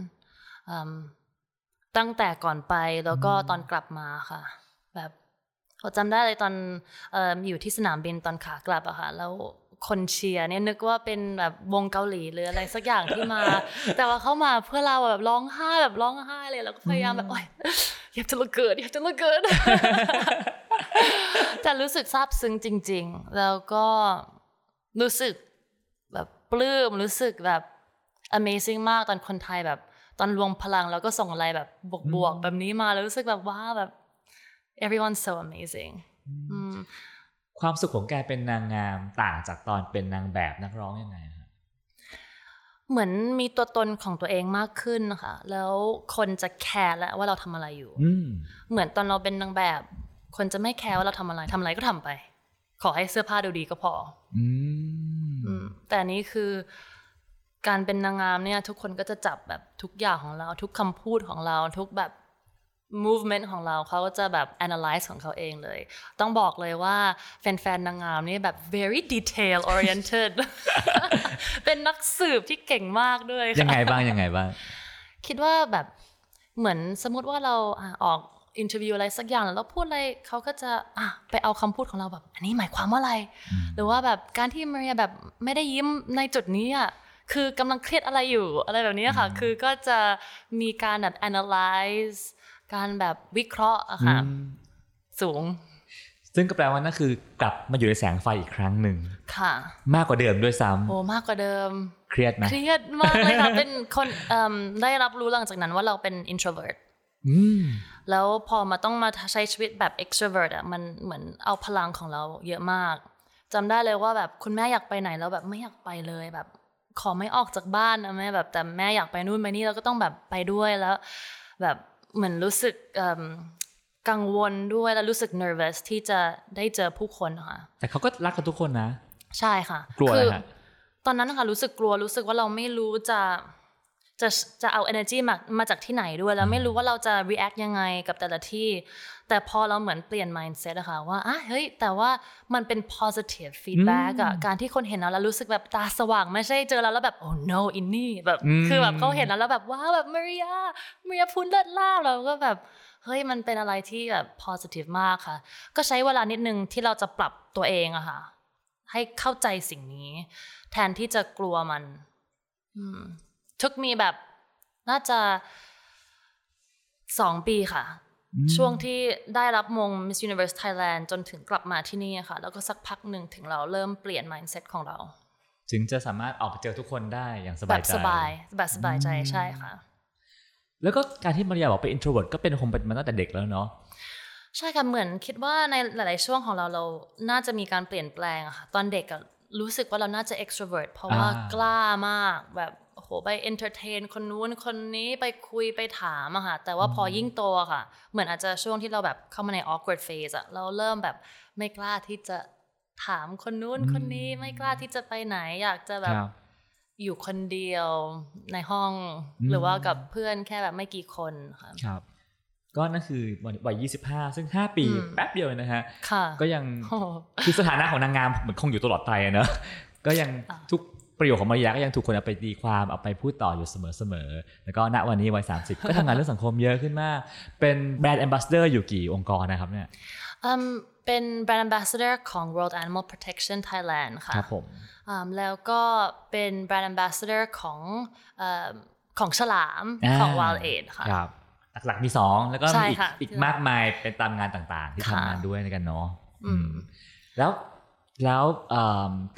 ตั้งแต่ก่อนไปแล้วก็ตอนกลับมาค่ะแบบจำได้เลยตอนเอ่ออยู่ที่สนามบินตอนขากลับอะค่ะแล้วคนเชียร์เนี่ยนึกว่าเป็นแบบวงเกาหลีหรืออะไรสักอย่างที่มา แต่ว่าเขามาเพื่อเราแบบร้องไห้แบบร้องไห้เลยแล้วก็พยายามแบบโอ๊ยอยากจะระเกิดอยากจะระเกิด แต่รู้สึกซาบซึ้งจริงๆแล้วก็ รู้สึกแบบปลื้มรู้สึกแบบ amazing มากตอนคนไทยแบบตอนรวมพลังแล้วก็ส่งอะไรแบบบวกๆแบบนี้มาแล้วรู้สึกแบบว้าวแบบ everyone's so amazing ความสุขของการเป็นนางงามต่างจากตอนเป็นนางแบบนักร้องยังไงครับเหมือนมีตัวตนของตัวเองมากขึ้นค่ะแล้วคนจะแคร์แล้วว่าเราทำอะไรอยู่เหมือนตอนเราเป็นนางแบบคนจะไม่แคร์ว่าเราทำอะไรทำอะไรก็ทำไปขอให้เสื้อผ้าดูดีก็พอแต่อันนี้คือการเป็นนางงามเนี่ยทุกคนก็จะจับแบบทุกอย่างของเราทุกคำพูดของเราทุกแบบ movement ของเราเขาก็จะแบบ analyze ของเขาเองเลยต้องบอกเลยว่าแฟนๆนางงามนี่แบบ very detail oriented เป็นนักสืบที่เก่งมากด้วยยังไงบ้างยังไงบ้างคิดว่าแบบเหมือนสมมติว่าเราออกอินเทอร์วิวอะไรสักอย่างแล้วพูดอะไรเขาก็จะอ่ะไปเอาคำพูดของเราแบบอันนี้หมายความว่าอะไรหรือว่าแบบการที่มาริยาแบบไม่ได้ยิ้มในจุดนี้อ่ะคือกำลังเครียดอะไรอยู่อะไรแบบนี้ค่ะคือก็จะมีการแบบ analyze การแบบวิเคราะห์อะค่ะสูงซึ่งก็แปลว่านั่นคือกลับมาอยู่ในแสงไฟอีกครั้งหนึ่งค่ะมากกว่าเดิมด้วยซ้ำโอ้มากกว่าเดิมเครียดไหมเครียดมากเลยค่ะเป็นคนได้รับรู้หลังจากนั้นว่าเราเป็น introvertแล้วพอมาต้องมาใช้ชีวิตแบบ extravert อ่ะมันเหมือนเอาพลังของเราเยอะมากจำได้เลยว่าแบบคุณแม่อยากไปไหนแล้วแบบไม่อยากไปเลยแบบขอไม่ออกจากบ้านนะแม่แบบแต่แม่อยากไปนู่นไปนี่เราก็ต้องแบบไปด้วยแล้วแบบเหมือนรู้สึกกังวลด้วยแล้วรู้สึก nervous ที่จะได้เจอผู้คนค่ะแต่เขาก็รักกันทุกคนนะใช่ค่ะกลัวอะไรฮะตอนนั้นนะคะรู้สึกกลัวรู้สึกว่าเราไม่รู้จะจะจะเอา energy มามาจากที่ไหนด้วยแล้วไม่รู้ว่าเราจะ react ยังไงกับแต่ละที่แต่พอเราเหมือนเปลี่ยน mindset อะค่ะว่าอ่ะเฮ้ยแต่ว่ามันเป็น positive feedback อะการที่คนเห็นเราแล้วรู้สึกแบบตาสว่างไม่ใช่เจอเราแล้วแบบ oh no อินนี่แบบคือแบบเขาเห็นเราแล้วแบบว้าวแบบมาริยามาริยาพูนเลิศล่าเราก็แบบเฮ้ยมันเป็นอะไรที่แบบ positive มากค่ะก็ใช้เวลานิดนึงที่เราจะปรับตัวเองอะค่ะให้เข้าใจสิ่งนี้แทนที่จะกลัวมันtook me แบบน่าจะสองปีค่ะ mm. ช่วงที่ได้รับมง Miss Universe Thailand จนถึงกลับมาที่นี่ค่ะแล้วก็สักพักหนึ่งถึงเราเริ่มเปลี่ยน mindset ของเราถึงจะสามารถออกเจอทุกคนได้อย่างสบายใจแบบสบายแบบสบายใจ mm. ใช่ค่ะแล้วก็การที่มาริยาบอกเป็น introvert ก็เป็นคงเป็นมาตั้งแต่เด็กแล้วเนาะใช่ค่ะเหมือนคิดว่าในหลายๆช่วงของเราเราน่าจะมีการเปลี่ยนแปลงอะค่ะตอนเด็กรู้สึกว่าเราน่าจะ extrovert เพราะว่ากล้ามากแบบโอ้โหไป entertain คนนู้นคนนี้ไปคุยไปถามอะค่ะแต่ว่าพอยิ่งโตค่ะเหมือนอาจจะช่วงที่เราแบบเข้ามาใน awkward phase อะเราเริ่มแบบไม่กล้าที่จะถามคนนู้นคนนี้ไม่กล้าที่จะไปไหนอยากจะแบบอยู่คนเดียวในห้องหรือว่ากับเพื่อนแค่แบบไม่กี่คนค่ะครับก็นั่นคือวัยยี่สิบห้าซึ่งห้าปีแป๊บเดียวนะฮะก็ยังคือสถานะของนางงามเหมือนคงอยู่ตลอดไปเนอะก็ยังทุกประโยคของมาริยาก็ยังถูกคนเอาไปตีความเอาไปพูดต่ออยู่เสมอๆแล้วก็ณวันนี้วัยสามสิบก็ทำงานเรื่องสังคมเยอะขึ้นมากเป็นแบรนด์แอมบาสเดอร์อยู่กี่องค์กรนะครับเนี่ยเป็นแบรนด์แอมบาสเดอร์ของ World Animal Protection Thailand ค่ะครับผมแล้วก็เป็นแบรนด์แอมบาสเดอร์ของของฉลามของ Wild Aid ค่ะหลักๆมีสองแล้วก็มีอีกอีกมากมายเป็นตามงานต่างๆที่ทำงานด้วยในกันเนาะแล้วแล้ว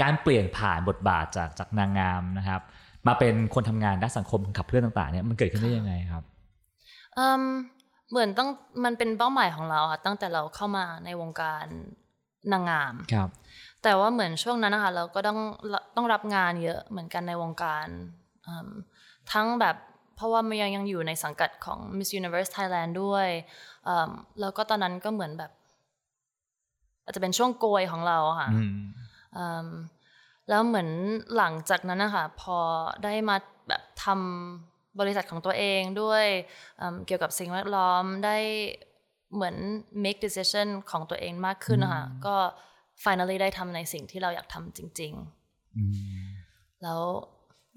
การเปลี่ยนผ่านบทบาทจากจากนางงามนะครับมาเป็นคนทำงานด้านสังคมขับเคลื่อนต่างๆเนี่ยมันเกิดขึ้นได้ยังไงครับเหมือนต้องมันเป็นเป้าหมายของเราค่ะตั้งแต่เราเข้ามาในวงการนางงามครับแต่ว่าเหมือนช่วงนั้นนะคะเราก็ต้องต้องรับงานเยอะเหมือนกันในวงการทั้งแบบเพราะว่ามันยังยังอยู่ในสังกัดของ Miss Universe Thailand ด้วยแล้วก็ตอนนั้นก็เหมือนแบบอาจจะเป็นช่วงโกยของเราค่ะแล้วเหมือนหลังจากนั้นนะคะพอได้มาแบบทำบริษัทของตัวเองด้วยเกี่ยวกับสิ่งแวดล้อมได้เหมือน make decision ของตัวเองมากขึ้นนะคะก็ finally ได้ทำในสิ่งที่เราอยากทำจริงๆแล้ว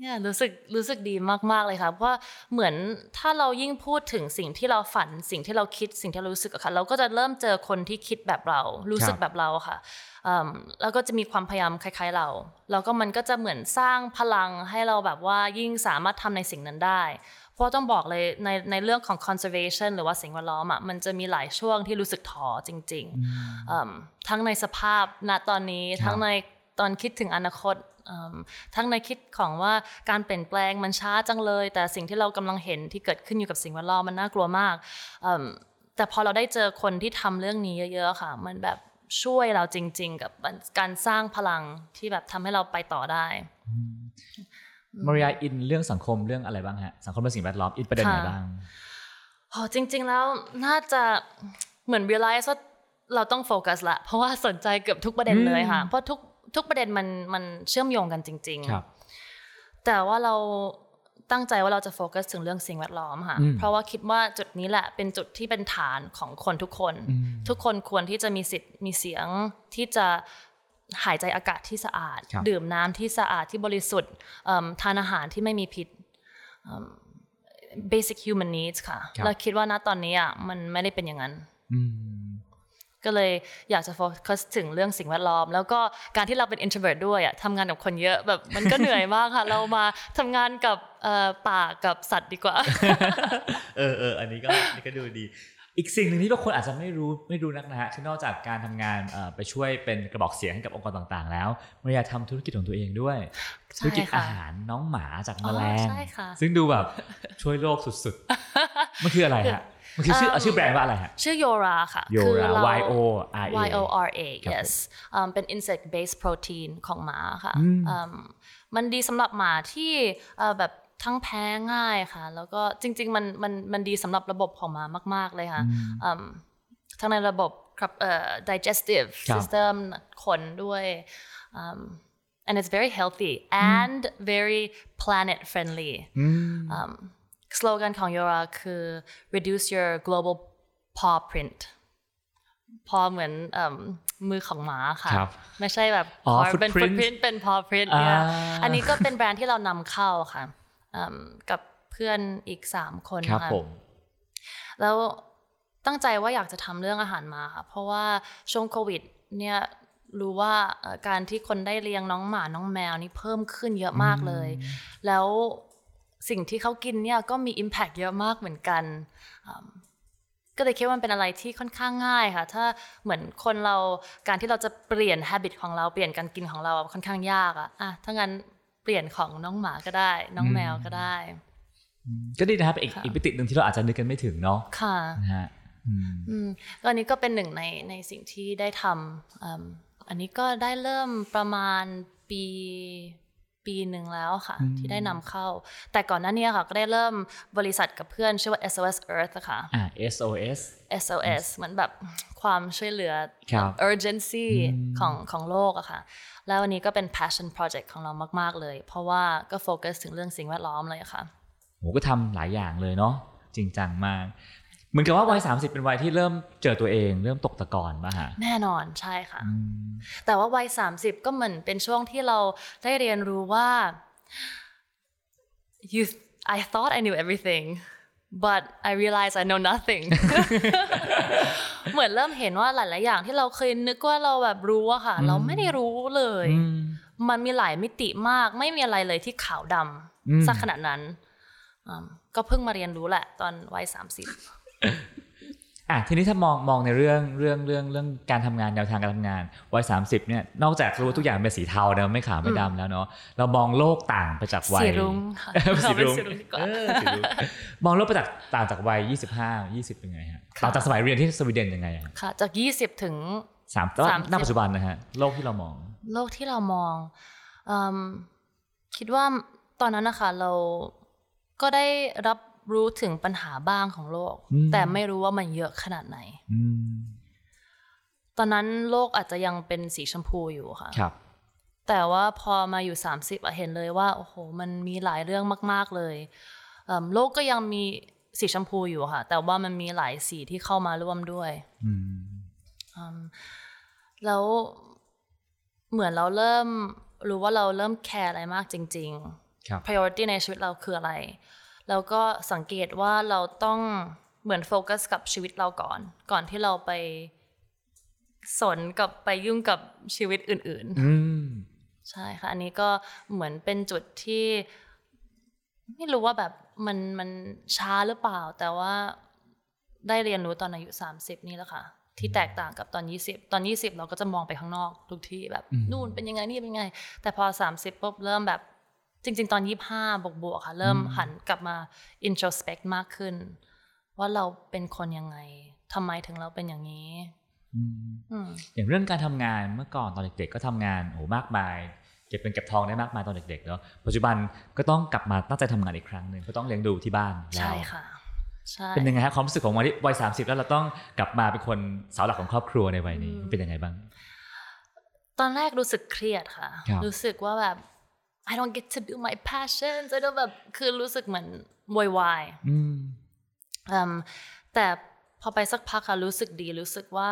เนี่ยรู้สึกรู้สึกดีมากๆเลยค่ะเพราะเหมือนถ้าเรายิ่งพูดถึงสิ่งที่เราฝันสิ่งที่เราคิดสิ่งที่เรารู้สึกอะค่ะเราก็จะเริ่มเจอคนที่คิดแบบเรารู้สึกแบบเราค่ะแล้วก็จะมีความพยายามคล้ายๆเราแล้วก็มันก็จะเหมือนสร้างพลังให้เราแบบว่ายิ่งสามารถทำในสิ่งนั้นได้เพราะต้องบอกเลยในในเรื่องของ conservation หรือว่าสิ่งแวดล้อมอะมันจะมีหลายช่วงที่รู้สึกท้อจริงๆทั้งในสภาพณตอนนี้ทั้งใน ตอนคิดถึงอนาคตทั้งในคิดของว่าการเปลี่ยนแปลงมันช้าจังเลยแต่สิ่งที่เรากำลังเห็นที่เกิดขึ้นอยู่กับสิ่งแวดล้อมมันน่ากลัวมากแต่พอเราได้เจอคนที่ทำเรื่องนี้เยอะๆค่ะมันแบบช่วยเราจริงๆกับการสร้างพลังที่แบบทำให้เราไปต่อได้Mariyaอินเรื่องสังคมเรื่องอะไรบ้างฮะสังคมและสิ่งแวดล้อมอินประเด็นไหนบ้างโอ้จริงๆแล้วน่าจะเหมือน realize ว่าเราต้องโฟกัสละเพราะว่าสนใจเกือบทุกประเด็นเลยค่ะเพราะทุกทุกประเด็นมันมันเชื่อมโยงกันจริงๆแต่ว่าเราตั้งใจว่าเราจะโฟกัสถึงเรื่องสิ่งแวดล้อมค่ะเพราะว่าคิดว่าจุดนี้แหละเป็นจุดที่เป็นฐานของคนทุกคนทุกคนควรที่จะมีสิทธิ์มีเสียงที่จะหายใจอากาศที่สะอาดดื่มน้ำที่สะอาดที่บริสุทธิ์ทานอาหารที่ไม่มีพิษ basic human needs ค่ะเราคิดว่าณตอนนี้อ่ะมันไม่ได้เป็นอย่างนั้นก็เลยอยากจะโฟกัสถึงเรื่องสิ่งแวดล้อมแล้วก็การที่เราเป็น introvert ด้วยอ่ะทำงานกับคนเยอะแบบมันก็เหนื่อยมากค่ะเรามาทำงานกับป่ากับสัตว์ดีกว่าเออเอออันนี้ก็อันนี้ก็ดูดีอีกสิ่งหนึ่งที่บางคนอาจจะไม่รู้ไม่รู้นักนะฮะที่นอกจากการทำงานไปช่วยเป็นกระบอกเสียงให้กับองค์กรต่างๆแล้วมาริยาทำธุรกิจของตัวเองด้วยธุรกิจอาหารน้องหมาจากแมลงซึ่งดูแบบช่วยโลกสุดๆมันคืออะไรฮะมันคือชื่อชื่อแบรนด์ว่าอะไรฮะชื่อ Yora ค่ะ Yora Y O R A Y O R A yes เป็น insect based protein ของหมาค่ะมันดีสำหรับหมาที่แบบทั้งแพ้ง่ายค่ะแล้วก็จริงๆมันมันมันดีสำหรับระบบของหมามากๆเลยค่ะทั้งในระบบครับ digestive system ขนด้วย um, and it's very healthy and very planet friendly สโลแกนของ Yora คือ reduce your global paw print พอเหมือนมือของหมาค่ะไม่ใช่แบบ carbon footprint เป็น paw print เนี่ยอันนี้ก็เป็นแบรนด์ที่เรานำเข้าค่ะกับเพื่อนอีกสามคนค่ะแล้วตั้งใจว่าอยากจะทำเรื่องอาหารมาค่ะเพราะว่าช่วงโควิดเนี่ยรู้ว่าการที่คนได้เลี้ยงน้องหมาน้องแมวนี่เพิ่มขึ้นเยอะมากเลยแล้วสิ่งที่เขากินเนี่ยก็มี impact เยอะมากเหมือนกันก็เลยคิดว่ามันเป็นอะไรที่ค่อนข้างง่ายค่ะถ้าเหมือนคนเราการที่เราจะเปลี่ยน habit ของเราเปลี่ยนการกินของเราค่อนข้างยากอะอ่ะถ้างั้นเปลี่ยนของน้องหมาก็ได้น้องแมวก็ได้ก็ดีนะครับอีกอีกมิตินึงที่เราอาจจะนึกกันไม่ถึงเนาะค่ะนะฮะก็อันนี้ก็เป็นหนึ่งในในสิ่งที่ได้ทำอันนี้ก็ได้เริ่มประมาณปีปีหนึ่งแล้วค่ะที่ได้นำเข้าแต่ก่อนหน้านี้ค่ะก็ได้เริ่มบริษัทกับเพื่อนชื่อว่า เอส โอ เอส Earth ค่ะอ่า เอส โอ เอส เอส โอ เอส เหมือนแบบความช่วยเหลือ urgency ของของโลกอะค่ะแล้ววันนี้ก็เป็น passion project ของเรามากๆเลยเพราะว่าก็โฟกัสถึงเรื่องสิ่งแวดล้อมเลยค่ะโหก็ทำหลายอย่างเลยเนาะจริงจังมากเหมือนกับว่าวัยสามสิบเป็นวัยที่เริ่มเจอตัวเองเริ่มตกตะกอนป่ะฮะแน่นอนใช่ค่ะแต่ว่าวัยสามสิบก็เหมือนเป็นช่วงที่เราได้เรียนรู้ว่า you I thought I knew everything but I realized I know nothing เหมือนเริ่มเห็นว่าหลายๆอย่างที่เราเคยนึกว่าเราแบบรู้อะค่ะเราไม่ได้รู้เลยมันมีหลายมิติมากไม่มีอะไรเลยที่ขาวดำสักขนาดนั้นก็เพิ่งมาเรียนรู้แหละตอนวัยสามสิบอ่ะทีนี้ถ้ามองมองในเรื่องเรื่องเรื่องเรื่องการทำงานแนวทางการทำงานวัยสามสิบเนี่ยนอกจากรู้ทุกอย่างเป็นสีเทาแล้วไม่ขาวไม่ดำแล้วเนาะเรามองโลกต่างไปจากวัยสีรุ้งค่ะสีรุ้งเออสีรุ้งมองโลกไปจากต่างจากวัยยี่สิบห้า ยี่สิบเป็นไงฮะต่างจากสมัยเรียนที่สวีเดนยังไงอ่ะค่ะจากยี่สิบถึงสามสิบณปัจจุบันนะฮะโลกที่เรามองโลกที่เรามองเอ่อคิดว่าตอนนั้นนะคะเราก็ได้รับรู้ถึงปัญหาบ้างของโลกแต่ไม่รู้ว่ามันเยอะขนาดไหนตอนนั้นโลกอาจจะยังเป็นสีชมพูอยู่ค่ะแต่ว่าพอมาอยู่สามสิบเห็นเลยว่าโอ้โหมันมีหลายเรื่องมากๆเลยโลกก็ยังมีสีชมพูอยู่ค่ะแต่ว่ามันมีหลายสีที่เข้ามาร่วมด้วยแล้วเหมือนเราเริ่มรู้ว่าเราเริ่มแคร์อะไรมากจริงๆ priority ในชีวิตเราคืออะไรแล้วก็สังเกตว่าเราต้องเหมือนโฟกัสกับชีวิตเราก่อนก่อนที่เราไปสนกับไปยุ่งกับชีวิตอื่นๆใช่ค่ะอันนี้ก็เหมือนเป็นจุดที่ไม่รู้ว่าแบบมันมันช้าหรือเปล่าแต่ว่าได้เรียนรู้ตอนอายุสามสิบนี่แหละค่ะ ที่แตกต่างกับตอนยี่สิบตอนยี่สิบเราก็จะมองไปข้างนอกทุกที่แบบนู่นเป็นยังไงนี่เป็นยังไงแต่พอสามสิบปุ๊บเริ่มแบบจริงๆตอนยี่สิบห้าบวกๆค่ะเริ่มหันกลับมา introspect มากขึ้นว่าเราเป็นคนยังไงทำไมถึงเราเป็นอย่างนี้อย่างเรื่องการทำงานเมื่อก่อนตอนเด็กๆก็ทำงานโอ้มากมายเก็บเป็นเก็บทองได้มากมายตอนเด็กๆเนาะปัจจุบันก็ต้องกลับมาตั้งใจทำงานอีกครั้งนึงก็ต้องเลี้ยงดูที่บ้านใช่ค่ะเป็นยังไงฮะความรู้สึกของวัยสามสิบแล้วเราต้องกลับมาเป็นคนเสาหลักของครอบครัวในวัยนี้เป็นยังไงบ้างตอนแรกรู้สึกเครียดค่ะรู้สึกว่าแบบ I don't get to do my passions I don't แบบคือรู้สึกเหมือนวอยวายแต่พอไปสักพักค่ะรู้สึกดีรู้สึกว่า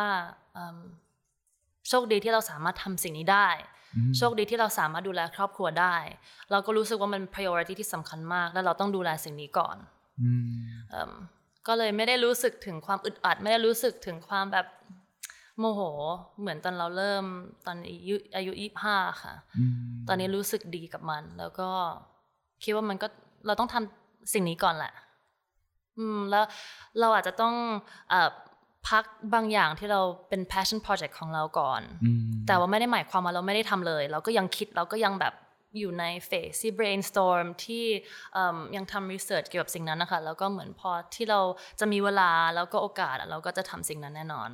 โชคดีที่เราสามารถทำสิ่งนี้ได้โชคดีที่เราสามารถดูแลครอบครัวได้เราก็รู้สึกว่ามัน priority ที่สำคัญมากและเราต้องดูแลสิ่งนี้ก่อนก็เลยไม่ได้รู้สึกถึงความอึดอัดไม่ได้รู้สึกถึงความแบบโมโหเหมือนตอนเราเริ่มตอนอายุยี่สิบห้าค่ะตอนนี้รู้สึกดีกับมันแล้วก็คิดว่ามันก็เราต้องทำสิ่งนี้ก่อนแหละแล้วเราอาจจะต้องพักบางอย่างที่เราเป็น passion project ของเราก่อนแต่ว่าไม่ได้หมายความว่าเราไม่ได้ทำเลยเราก็ยังคิดเราก็ยังแบบอยู่ในเฟสที่ brainstorm ที่ยังทำ research เกี่ยวกับสิ่งนั้นนะคะแล้วก็เหมือนพอที่เราจะมีเวลาแล้วก็โอกาสเราก็จะทำสิ่งนั้นแน่นอน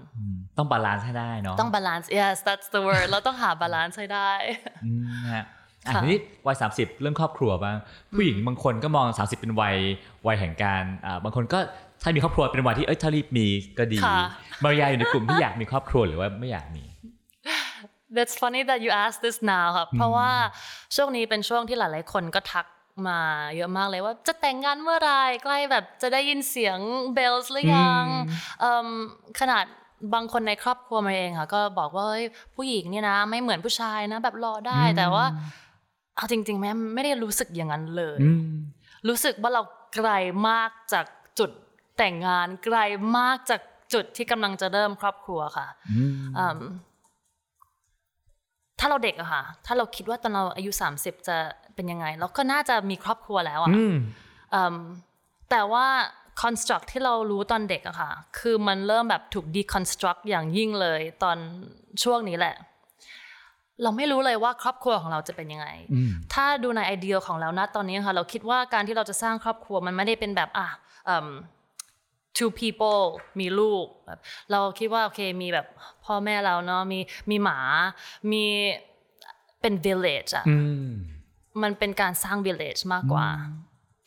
ต้องบาลานซ์ให้ได้เนาะต้องบาลานซ์ yes that's the word เราต้องหาบาลานซ์ให้ได้นะฮะอันนี้วัยสามสิบเรื่องครอบครัวบ้างผู้หญิงบางคนก็มองสามสิบเป็นวัยวัยแห่งการบางคนก็ถ้ามีครอบครัวเป็นวัยที่เอ้ยถ้ารีบมีก็ดีมาริยาอยู่ในกลุ่มที่อยากมีครอบครัวหรือว่าไม่อยากมี That's funny that you ask this now ค่ะเพราะว่าช่วงนี้เป็นช่วงที่หลายๆคนก็ทักมาเยอะมากเลยว่าจะแต่งงานเมื่อไหร่ใกล้แบบจะได้ยินเสียงเบลส์หรือยังขนาดบางคนในครอบครัวมาเองค่ะก็บอกว่าผู้หญิงเนี่ยนะไม่เหมือนผู้ชายนะแบบรอได้แต่ว่าเอาจริงๆแม่ไม่ได้รู้สึกอย่างนั้นเลยรู้สึกว่าเราไกลมากจากจุดแต่งงานไกลมากจากจุดที่กำลังจะเริ่มครอบครัวค่ะถ้าเราเด็กอะค่ะถ้าเราคิดว่าตอนเราอายุสามสิบจะเป็นยังไงเราก็น่าจะมีครอบครัวแล้วอะแต่ว่า construct ที่เรารู้ตอนเด็กอะค่ะคือมันเริ่มแบบถูก deconstruct อย่างยิ่งเลยตอนช่วงนี้แหละเราไม่รู้เลยว่าครอบครัวของเราจะเป็นยังไงถ้าดูในไอเดียของเราณตอนนี้ค่ะเราคิดว่าการที่เราจะสร้างครอบครัวมันไม่ได้เป็นแบบอ่ะ um, two people มีลูกแบบเราคิดว่าโอเคมีแบบพ่อแม่เราเนาะมีมีหมามีเป็น village อ่ะมันเป็นการสร้าง village มากกว่า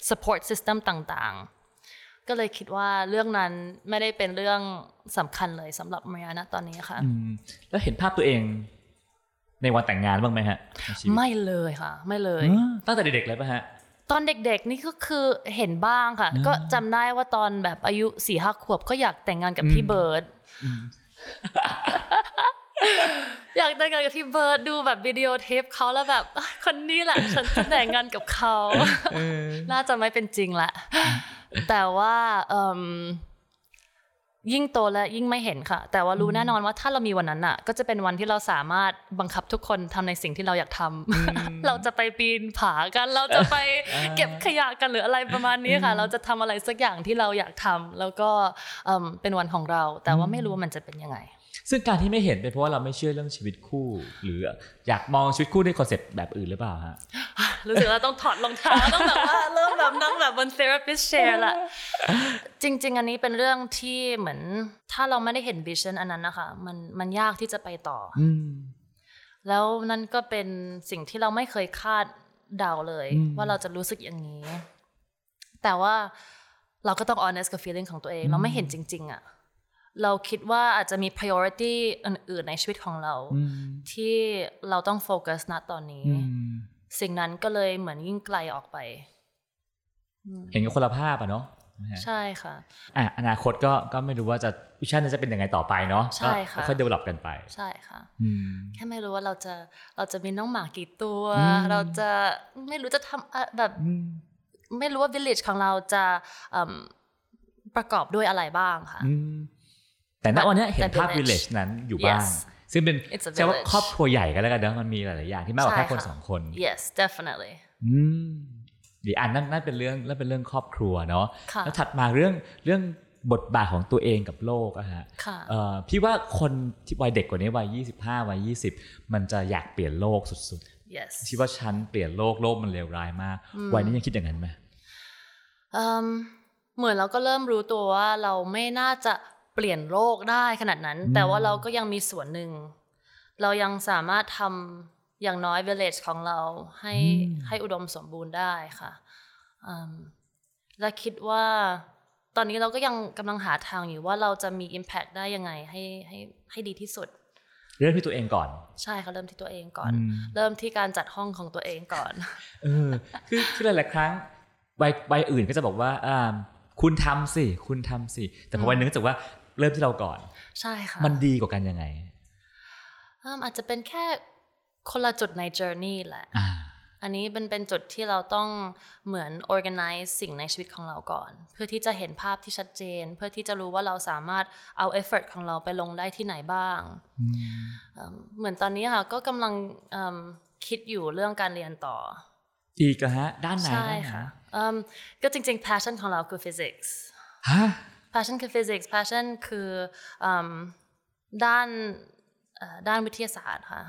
support system ต่างๆก็เลยคิดว่าเรื่องนั้นไม่ได้เป็นเรื่องสำคัญเลยสำหรับเมียณตอนนี้ค่ะแล้วเห็นภาพตัวเองในวันแต่งงานบ้างไหมฮะไม่เลยค่ะไม่เลยตั้งแต่เด็กๆเลยป่ะฮะตอนเด็กๆนี่ก็คือเห็นบ้างค่ะก็จำได้ว่าตอนแบบอายุ สี่ห้า ขวบก็อยากแต่งงานกับพี่เบิร์ด อยากแต่งงานกับพี่เบิร์ดดูแบบวิดีโอเทปเขาแล้วแบบคนนี้แหละฉันจะแต่งงานกับเขา น่าจะไม่เป็นจริงละแต่ว่ายิ่งโตแล้วยิ่งไม่เห็นค่ะแต่ว่ารู้แน่นอนว่าถ้าเรามีวันนั้นอ่ะก็จะเป็นวันที่เราสามารถบังคับทุกคนทำในสิ่งที่เราอยากทำเราจะไปปีนผากันเราจะไปเก็บขยะกันหรืออะไรประมาณนี้ค่ะเราจะทำอะไรสักอย่างที่เราอยากทำแล้วก็เป็นวันของเราแต่ว่าไม่รู้ว่ามันจะเป็นยังไงซึ่งการที่ไม่เห็นเป็นเพราะว่าเราไม่เชื่อเรื่องชีวิตคู่หรืออยากมองชีวิตคู่ในคอนเซ็ปต์แบบอื่นหรือเปล่าฮะรู้สึกว่าต้องถอดรองเท้าต้องแบบว่าเริ่มแบบนั่งแบบบน therapist chair ละจริงๆอันนี้เป็นเรื่องที่เหมือนถ้าเราไม่ได้เห็น vision อันนั้นนะคะมันมันยากที่จะไปต่อแล้วนั่นก็เป็นสิ่งที่เราไม่เคยคาดเดาเลยว่าเราจะรู้สึกอย่างนี้แต่ว่าเราก็ต้อง honest กับ feeling ของตัวเองเราไม่เห็นจริงๆอ่ะเราคิดว่าอาจจะมี priority อื่นๆในชีวิตของเราที่เราต้องโฟกัสณตอนนี้สิ่งนั้นก็เลยเหมือนยิ่งไกลออกไปเห็นกับคนละภาพอ่ะเนาะใช่ค่ะอ่ะอนาคตก็ก็ไม่รู้ว่าจะวิชั่นจะเป็นยังไงต่อไปเนาะก็ค่อยๆ develop กันไปใช่ค่ะแค่ไม่รู้ว่าเราจะเราจะมีน้องหมากี่ตัวเราจะไม่รู้จะทำแบบไม่รู้ว่า village ของเราจะประกอบด้วยอะไรบ้างค่ะแต่ณวันนี้เห็นภาพ village นั้นอยู่บ้างซึ่งเป็นเรียกว่าครอบครัวใหญ่กันแล้วกันนะมันมีหลายๆอย่างที่มากกว่าแค่คนสองคน Yes definitely อืมดีอันนั้นนั่นเป็นเรื่องแล้วเป็นเรื่องครอบครัวเนาะแล้วถัดมาเรื่องเรื่อง บทบาทของตัวเองกับโลกอะฮะพี่ว่าคนที่วัยเด็กกว่านี้วัยยี่สิบห้าวัยยี่สิบมันจะอยากเปลี่ยนโลกสุดๆ yes. คิดว่าฉันเปลี่ยนโลกโลกมันเลวร้ายมากวัยนี้ยังคิดอย่างนั้นไหมเหมือนเราก็เริ่มรู้ตัวว่าเราไม่น่าจะเปลี่ยนโลกได้ขนาดนั้นแต่ว่าเราก็ยังมีส่วนหนึ่งเรายังสามารถทำอย่างน้อย village ของเราให้ให้อุดมสมบูรณ์ได้ค่ะและคิดว่าตอนนี้เราก็ยังกำลังหาทางอยู่ว่าเราจะมี impact ได้ยังไงให้ให้ให้ดีที่สุดเริ่มที่ตัวเองก่อนใช่ค่ะเริ่มที่ตัวเองก่อนเริ่มที่การจัดห้องของตัวเองก่อนเออคือคือหลายๆครั้งใบใบอื่นก็จะบอกว่าอ่าคุณทำสิคุณทำสิแต่พอวันนึงรู้สึกว่าเริ่มที่เราก่อนใช่ค่ะมันดีกว่ากันยังไงอาจจะเป็นแค่คนละจุดใน journey แหละอันนี้เป็นเป็นจุดที่เราต้องเหมือน organize สิ่งในชีวิตของเราก่อนเพื่อที่จะเห็นภาพที่ชัดเจนเพื่อที่จะรู้ว่าเราสามารถเอา effort ของเราไปลงได้ที่ไหนบ้างเหมือนตอนนี้ค่ะก็กำลังคิดอยู่เรื่องการเรียนต่ออีกฮะด้านไหนใช่ค่ะก็จริงๆ passion ของเราคือ physics ฮะ passion คือ physics passion คือด้านด้านวิทยาศาสตร์ค่ะ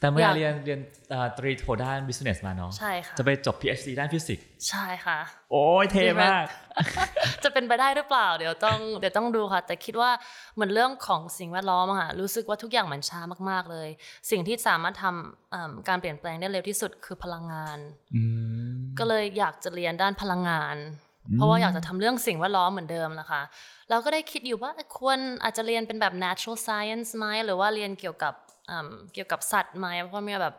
แต่เมื่อเรียนเรียนตรีโทด้าน business มาเนาะใช่ค่ะจะไปจบ พี เอช ดี ด้านฟิสิกส์ใช่ค่ะโอ้ยเท่มากจะเป็นไปได้หรือเปล่าเดี๋ยวต้องเดี๋ยวต้องดูค่ะแต่คิดว่าเหมือนเรื่องของสิ่งแวดล้อมค่ะรู้สึกว่าทุกอย่างมันช้ามากๆเลยสิ่งที่สามารถทำการเปลี่ยนแปลงได้เร็วที่สุดคือพลังงานก็เลยอยากจะเรียนด้านพลังงานเพราะว่าอยากจะทำเรื่องสิ่งแวดล้อมเหมือนเดิมนะคะเราก็ได้คิดอยู่ว่าควรอาจจะเรียนเป็นแบบ natural science ไหมหรือว่าเรียนเกี่ยวกับเกี่ยวกับสัตว์ไหมเพราะมีแบบ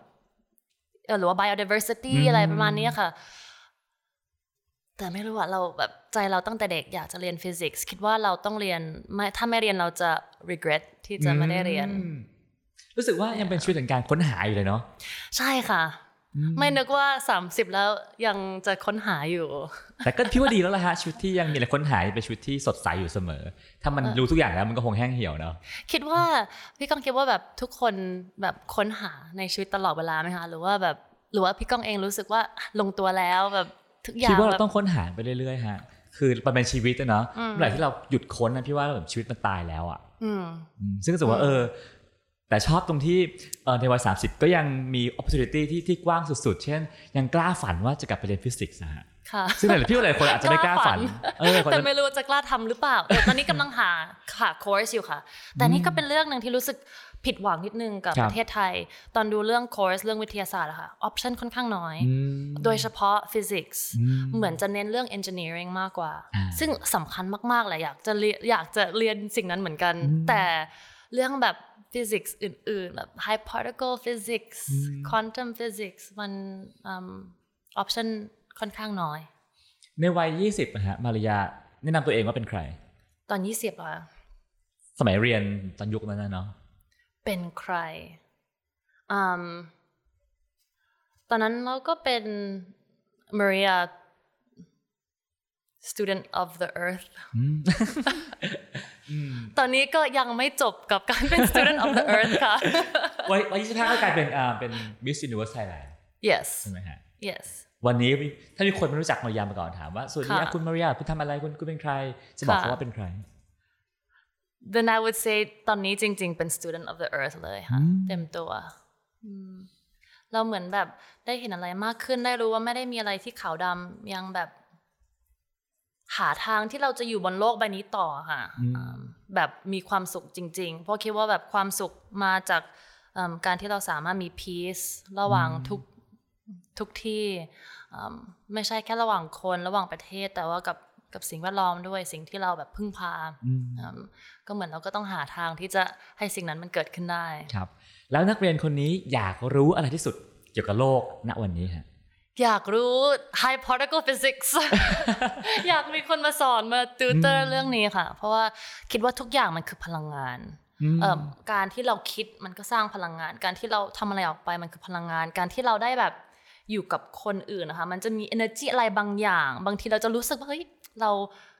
หรือว่า biodiversity อะไรประมาณนี้ค่ะแต่ไม่รู้ว่าเราแบบใจเราตั้งแต่เด็กอยากจะเรียนฟิสิกส์คิดว่าเราต้องเรียนไม่ถ้าไม่เรียนเราจะ regret ที่จะไม่ได้เรียนรู้สึกว่ายังเป็นชีวิตของการค้นหาอยู่เลยเนาะใช่ค่ะไม่นึกว่าสามสิบแล้วยังจะค้นหาอยู่แต่ก็พี่ว่าดีแล้วล่ะฮะชีวิตที่ยังมีอะไรค้นหาเป็นชีวิตที่สดใสอยู่เสมอถ้ามันรู้ทุกอย่างแล้วมันก็คงแห้งเหี่ยวเนาะคิดว่าพี่ก้องคิดว่าแบบทุกคนแบบค้นหาในชีวิตตลอดเวลาไหมคะหรือว่าแบบหรือว่าพี่ก้องเองรู้สึกว่าลงตัวแล้วแบบทุกอย่างคิดว่าเราต้องค้นหาไปเรื่อยๆฮะคือมันเป็นชีวิตเนาะเมื่อไหร่ที่เราหยุดค้นนะพี่ว่าแบบชีวิตมันตายแล้วอ่ะซึ่งรู้สึกว่าเออแต่ชอบตรงที่ในวัยสามสิบก็ยังมี opportunity ที่ที่กว้างสุดๆเช่นยังกล้าฝันว่าจะกลับไปเรียนฟิสิกส์นะฮะค่ะซึ่งหลายพี่หลายคนอาจจะไม่กล้าฝันแต่ไม่รู้จะกล้าทำหรือเปล่าตอนนี้กำลังหาค่ะคอร์สอยู่ค่ะแต่นี่ก็เป็นเรื่องนึงที่รู้สึกผิดหวังนิดนึงกับประเทศไทยตอนดูเรื่องคอร์สเรื่องวิทยาศาสตร์อะค่ะออปชั่นค่อนข้างน้อยโดยเฉพาะฟิสิกส์เหมือนจะเน้นเรื่อง engineering มากกว่าซึ่งสำคัญมากๆแหละอยากจะอยากจะเรียนสิ่งนั้นเหมือนกันแต่เรื่องแบบฟิสิกส์อื่นๆแบบ high particle physics quantum physics มัน option ค่อนข้างน้อยในวัยยี่สิบนะฮะมาริยาแนะนำตัวเองว่าเป็นใครตอนยี่สิบอ่ะสมัยเรียนตอนยุคนั้นเนาะเป็นใครตอนนั้นเราก็เป็น Mariya student of the earth ตอนนี้ก็ยังไม่จบกับการเป็น student of the earth ค่ะวัยวัยยี่สิบห้าก็กลายเป็นอ่าเป็น Miss Universe Thailand yes ใช่ไหมฮะ yes วันนี้ถ้ามีคนไม่รู้จักมาริยามาก่อนถามว่าส่วนนี้คุณมาริยาคุณทำอะไรคุณคุณเป็นใครจะบอกเขาว่าเป็นใคร then I would say ตอนนี้จริงๆเป็น student of the earth เลยค่ะเต็มตัวเราเหมือนแบบได้เห็นอะไรมากขึ้นได้รู้ว่าไม่ได้มีอะไรที่ขาวดำยังแบบหาทางที่เราจะอยู่บนโลกใบนี้ต่อค่ะแบบมีความสุขจริงๆเพราะคิดว่าแบบความสุขมาจากการที่เราสามารถมี peace ระหว่างทุกทุกที่ไม่ใช่แค่ระหว่างคนระหว่างประเทศแต่ว่ากับกับสิ่งแวดล้อมด้วยสิ่งที่เราแบบพึ่งพาก็เหมือนเราก็ต้องหาทางที่จะให้สิ่งนั้นมันเกิดขึ้นได้ครับแล้วนักเรียนคนนี้อยากรู้อะไรที่สุดเกี่ยวกับโลกณวันนี้ฮะอยากรู้ high particle physics อยากมีคนมาสอนมาติวเตอร์เรื่องนี้ค่ะเพราะว่าคิดว่าทุกอย่างมันคือพลังงานการที่เราคิดมันก็สร้างพลังงานการที่เราทำอะไรออกไปมันคือพลังงานการที่เราได้แบบอยู่กับคนอื่นนะคะมันจะมี energy อะไรบางอย่างบางทีเราจะรู้สึกว่าเฮ้ยเรา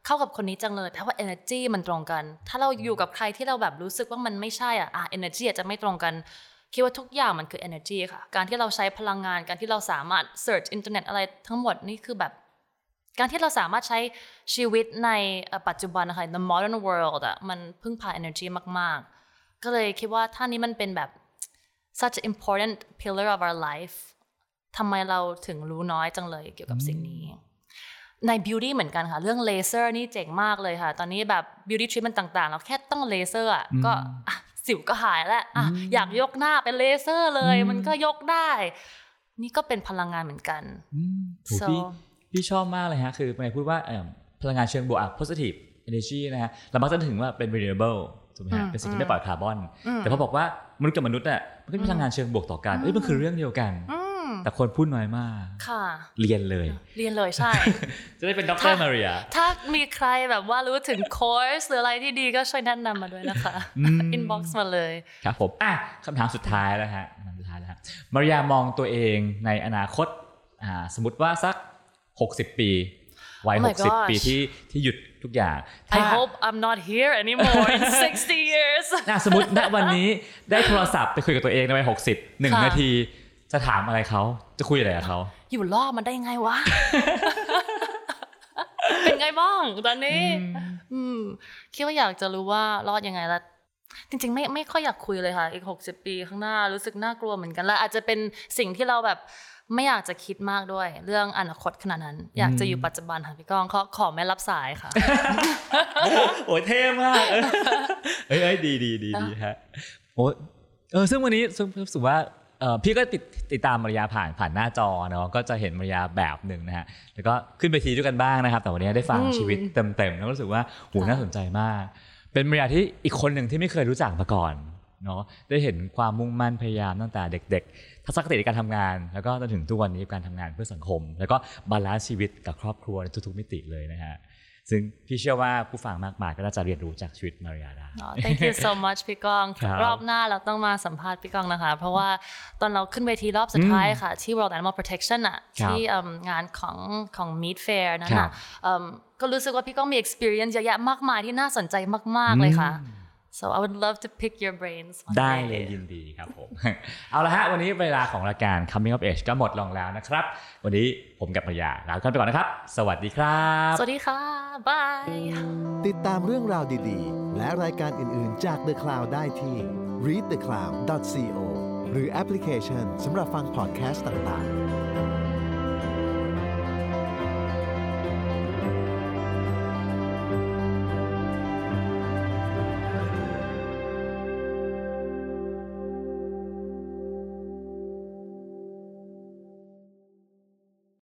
เข้ากับคนนี้จังเลยแต่ว่า energy มันตรงกันถ้าเราอยู่กับใครที่เราแบบรู้สึกว่ามันไม่ใช่อ่ะ energy อาจจะไม่ตรงกันคิดว่าทุกอย่างมันคือ energy ค่ะการที่เราใช้พลังงานการที่เราสามารถ search อินเทอร์เน็ตอะไรทั้งหมดนี่คือแบบ การที่เราสามารถใช้ชีวิตในปัจจุบันนะคะ the modern world อ่ะมันพึ่งพา energy มากๆก็เลยคิดว่าท่านี้มันเป็นแบบ such an important pillar of our life ทำไมเราถึงรู้น้อยจังเลยเกี่ยวกับสิ่งนี้ใน beauty เหมือนกันค่ะเรื่องเลเซอร์นี่เจ๋งมากเลยค่ะตอนนี้แบบ beauty treatment ต่างๆเราแค่ต้องเลเซอร์อ่ะก็สิวก็หายแล้วอ่ะอยากยกหน้าเป็นเลเซอร์เลยมันก็ยกได้นี่ก็เป็นพลังงานเหมือนกันถูกพี่พี่ชอบมากเลยฮะคือหมายพูดว่าพลังงานเชิงบวก positive energy นะฮะเรามักจะถึงว่าเป็น renewable ถูกไหมฮะเป็นสิ่งที่ไม่ปล่อยคาร์บอนแต่พอบอกว่ามนุษย์กับมนุษย์เนี่ยมันก็พลังงานเชิงบวกต่อกันเอ้ยมันคือเรื่องเดียวกันแต่คนพูดน้อยมากค่ะเรียนเลยเรียนเลยใช่ จะได้เป็นด็อกเตอร์มาริยาถ้ามีใครแบบว่ารู้ถึงคอร์สหรืออะไรที่ดีก็ช่วยแนะนำมาด้วยนะคะ inbox มาเลยครับผมอ่ะคำถามสุดท้ายแล้วฮะคำถามสุดท้ายแล้วฮะมาริยามองตัวเองในอนาคตอ่าสมมุติว่าสักหกสิบปีวัยหกสิบปีที่ที่หยุดทุกอย่าง I hope I'm not here anymore in sixty years นะสมมุติณวันนี้ได้โทรศัพท์ไปคุยกับตัวเองในวัยหกสิบ หนึ่ง นาทีจะถามอะไรเขาจะคุยอะไรกับเขาอยู่รอดมันได้ยังไงวะ เป็นไงบ้างตอนนี้คิดว่าอยากจะรู้ว่ารอดยังไงละจริงๆไม่ไม่ค่อยอยากคุยเลยค่ะอีกหกสิบปีข้างหน้ารู้สึกน่ากลัวเหมือนกันและอาจจะเป็นสิ่งที่เราแบบไม่อยากจะคิดมากด้วยเรื่องอนาคตขนาดนั้นอยากจะอยู่ปัจจุบันค่ะพี่ก้องขอขอไม่รับสายค่ะ โอ้ยเท่มากเอ้ยดีดีดีดีฮะโอ้เออซึ่งวันนี้รู้สึกว่าพี่ก็ติดติดตามมาริยาผ่านผ่านหน้าจอเนาะก็จะเห็นมาริยาแบบหนึ่งนะฮะแล้วก็ขึ้นไปทีด้วยกันบ้างนะครับแต่วันนี้ได้ฟังชีวิตเต็มๆแล้วรู้สึกว่าโหน่าสนใจมากเป็นมาริยาที่อีกคนหนึ่งที่ไม่เคยรู้จักมาก่อนเนาะได้เห็นความมุ่งมั่นพยายามตั้งแต่เด็กๆทัศนคติในการทำงานแล้วก็จนถึงทุกวันนี้การทำงานเพื่อสังคมแล้วก็บาลานซ์ชีวิตกับครอบครัวในทุกๆมิติเลยนะฮะซึ่งพี่เชื่อว่าผู้ฟังมากมายก็น่าจะเรียนรู้จากชีวิตมาริยาได้ oh, Thank you so much พี่ก้อง รอบหน้าเราต้องมาสัมภาษณ์พี่ก้องนะคะเพราะว่าตอนเราขึ้นเวทีรอบสุดท้ายค่ะที่ World Animal Protection อ่ะที่งานของของ Meat Fair นั่นน่ะก็รู้สึกว่าพี่ก้องมี experience เยอะแยะมากมายที่น่าสนใจมากๆเลยค่ะ so I would love to pick your brains ได้เลยยินดีครับผม เอาละฮะวันนี้เวลาของรายการ Coming of Age ก็หมดลงแล้วนะครับวันนี้ผมกับมาริยาลาไปก่อนนะครับสวัสดีครับสวัสดีค่ะ bye ติดตามเรื่องราวดีๆและรายการอื่นๆจาก The Cloud ได้ที่ รีด เดอะ คลาวด์ ดอท ซี โอ หรือแอปพลิเคชันสำหรับฟังพอดแคสต์ต่างๆ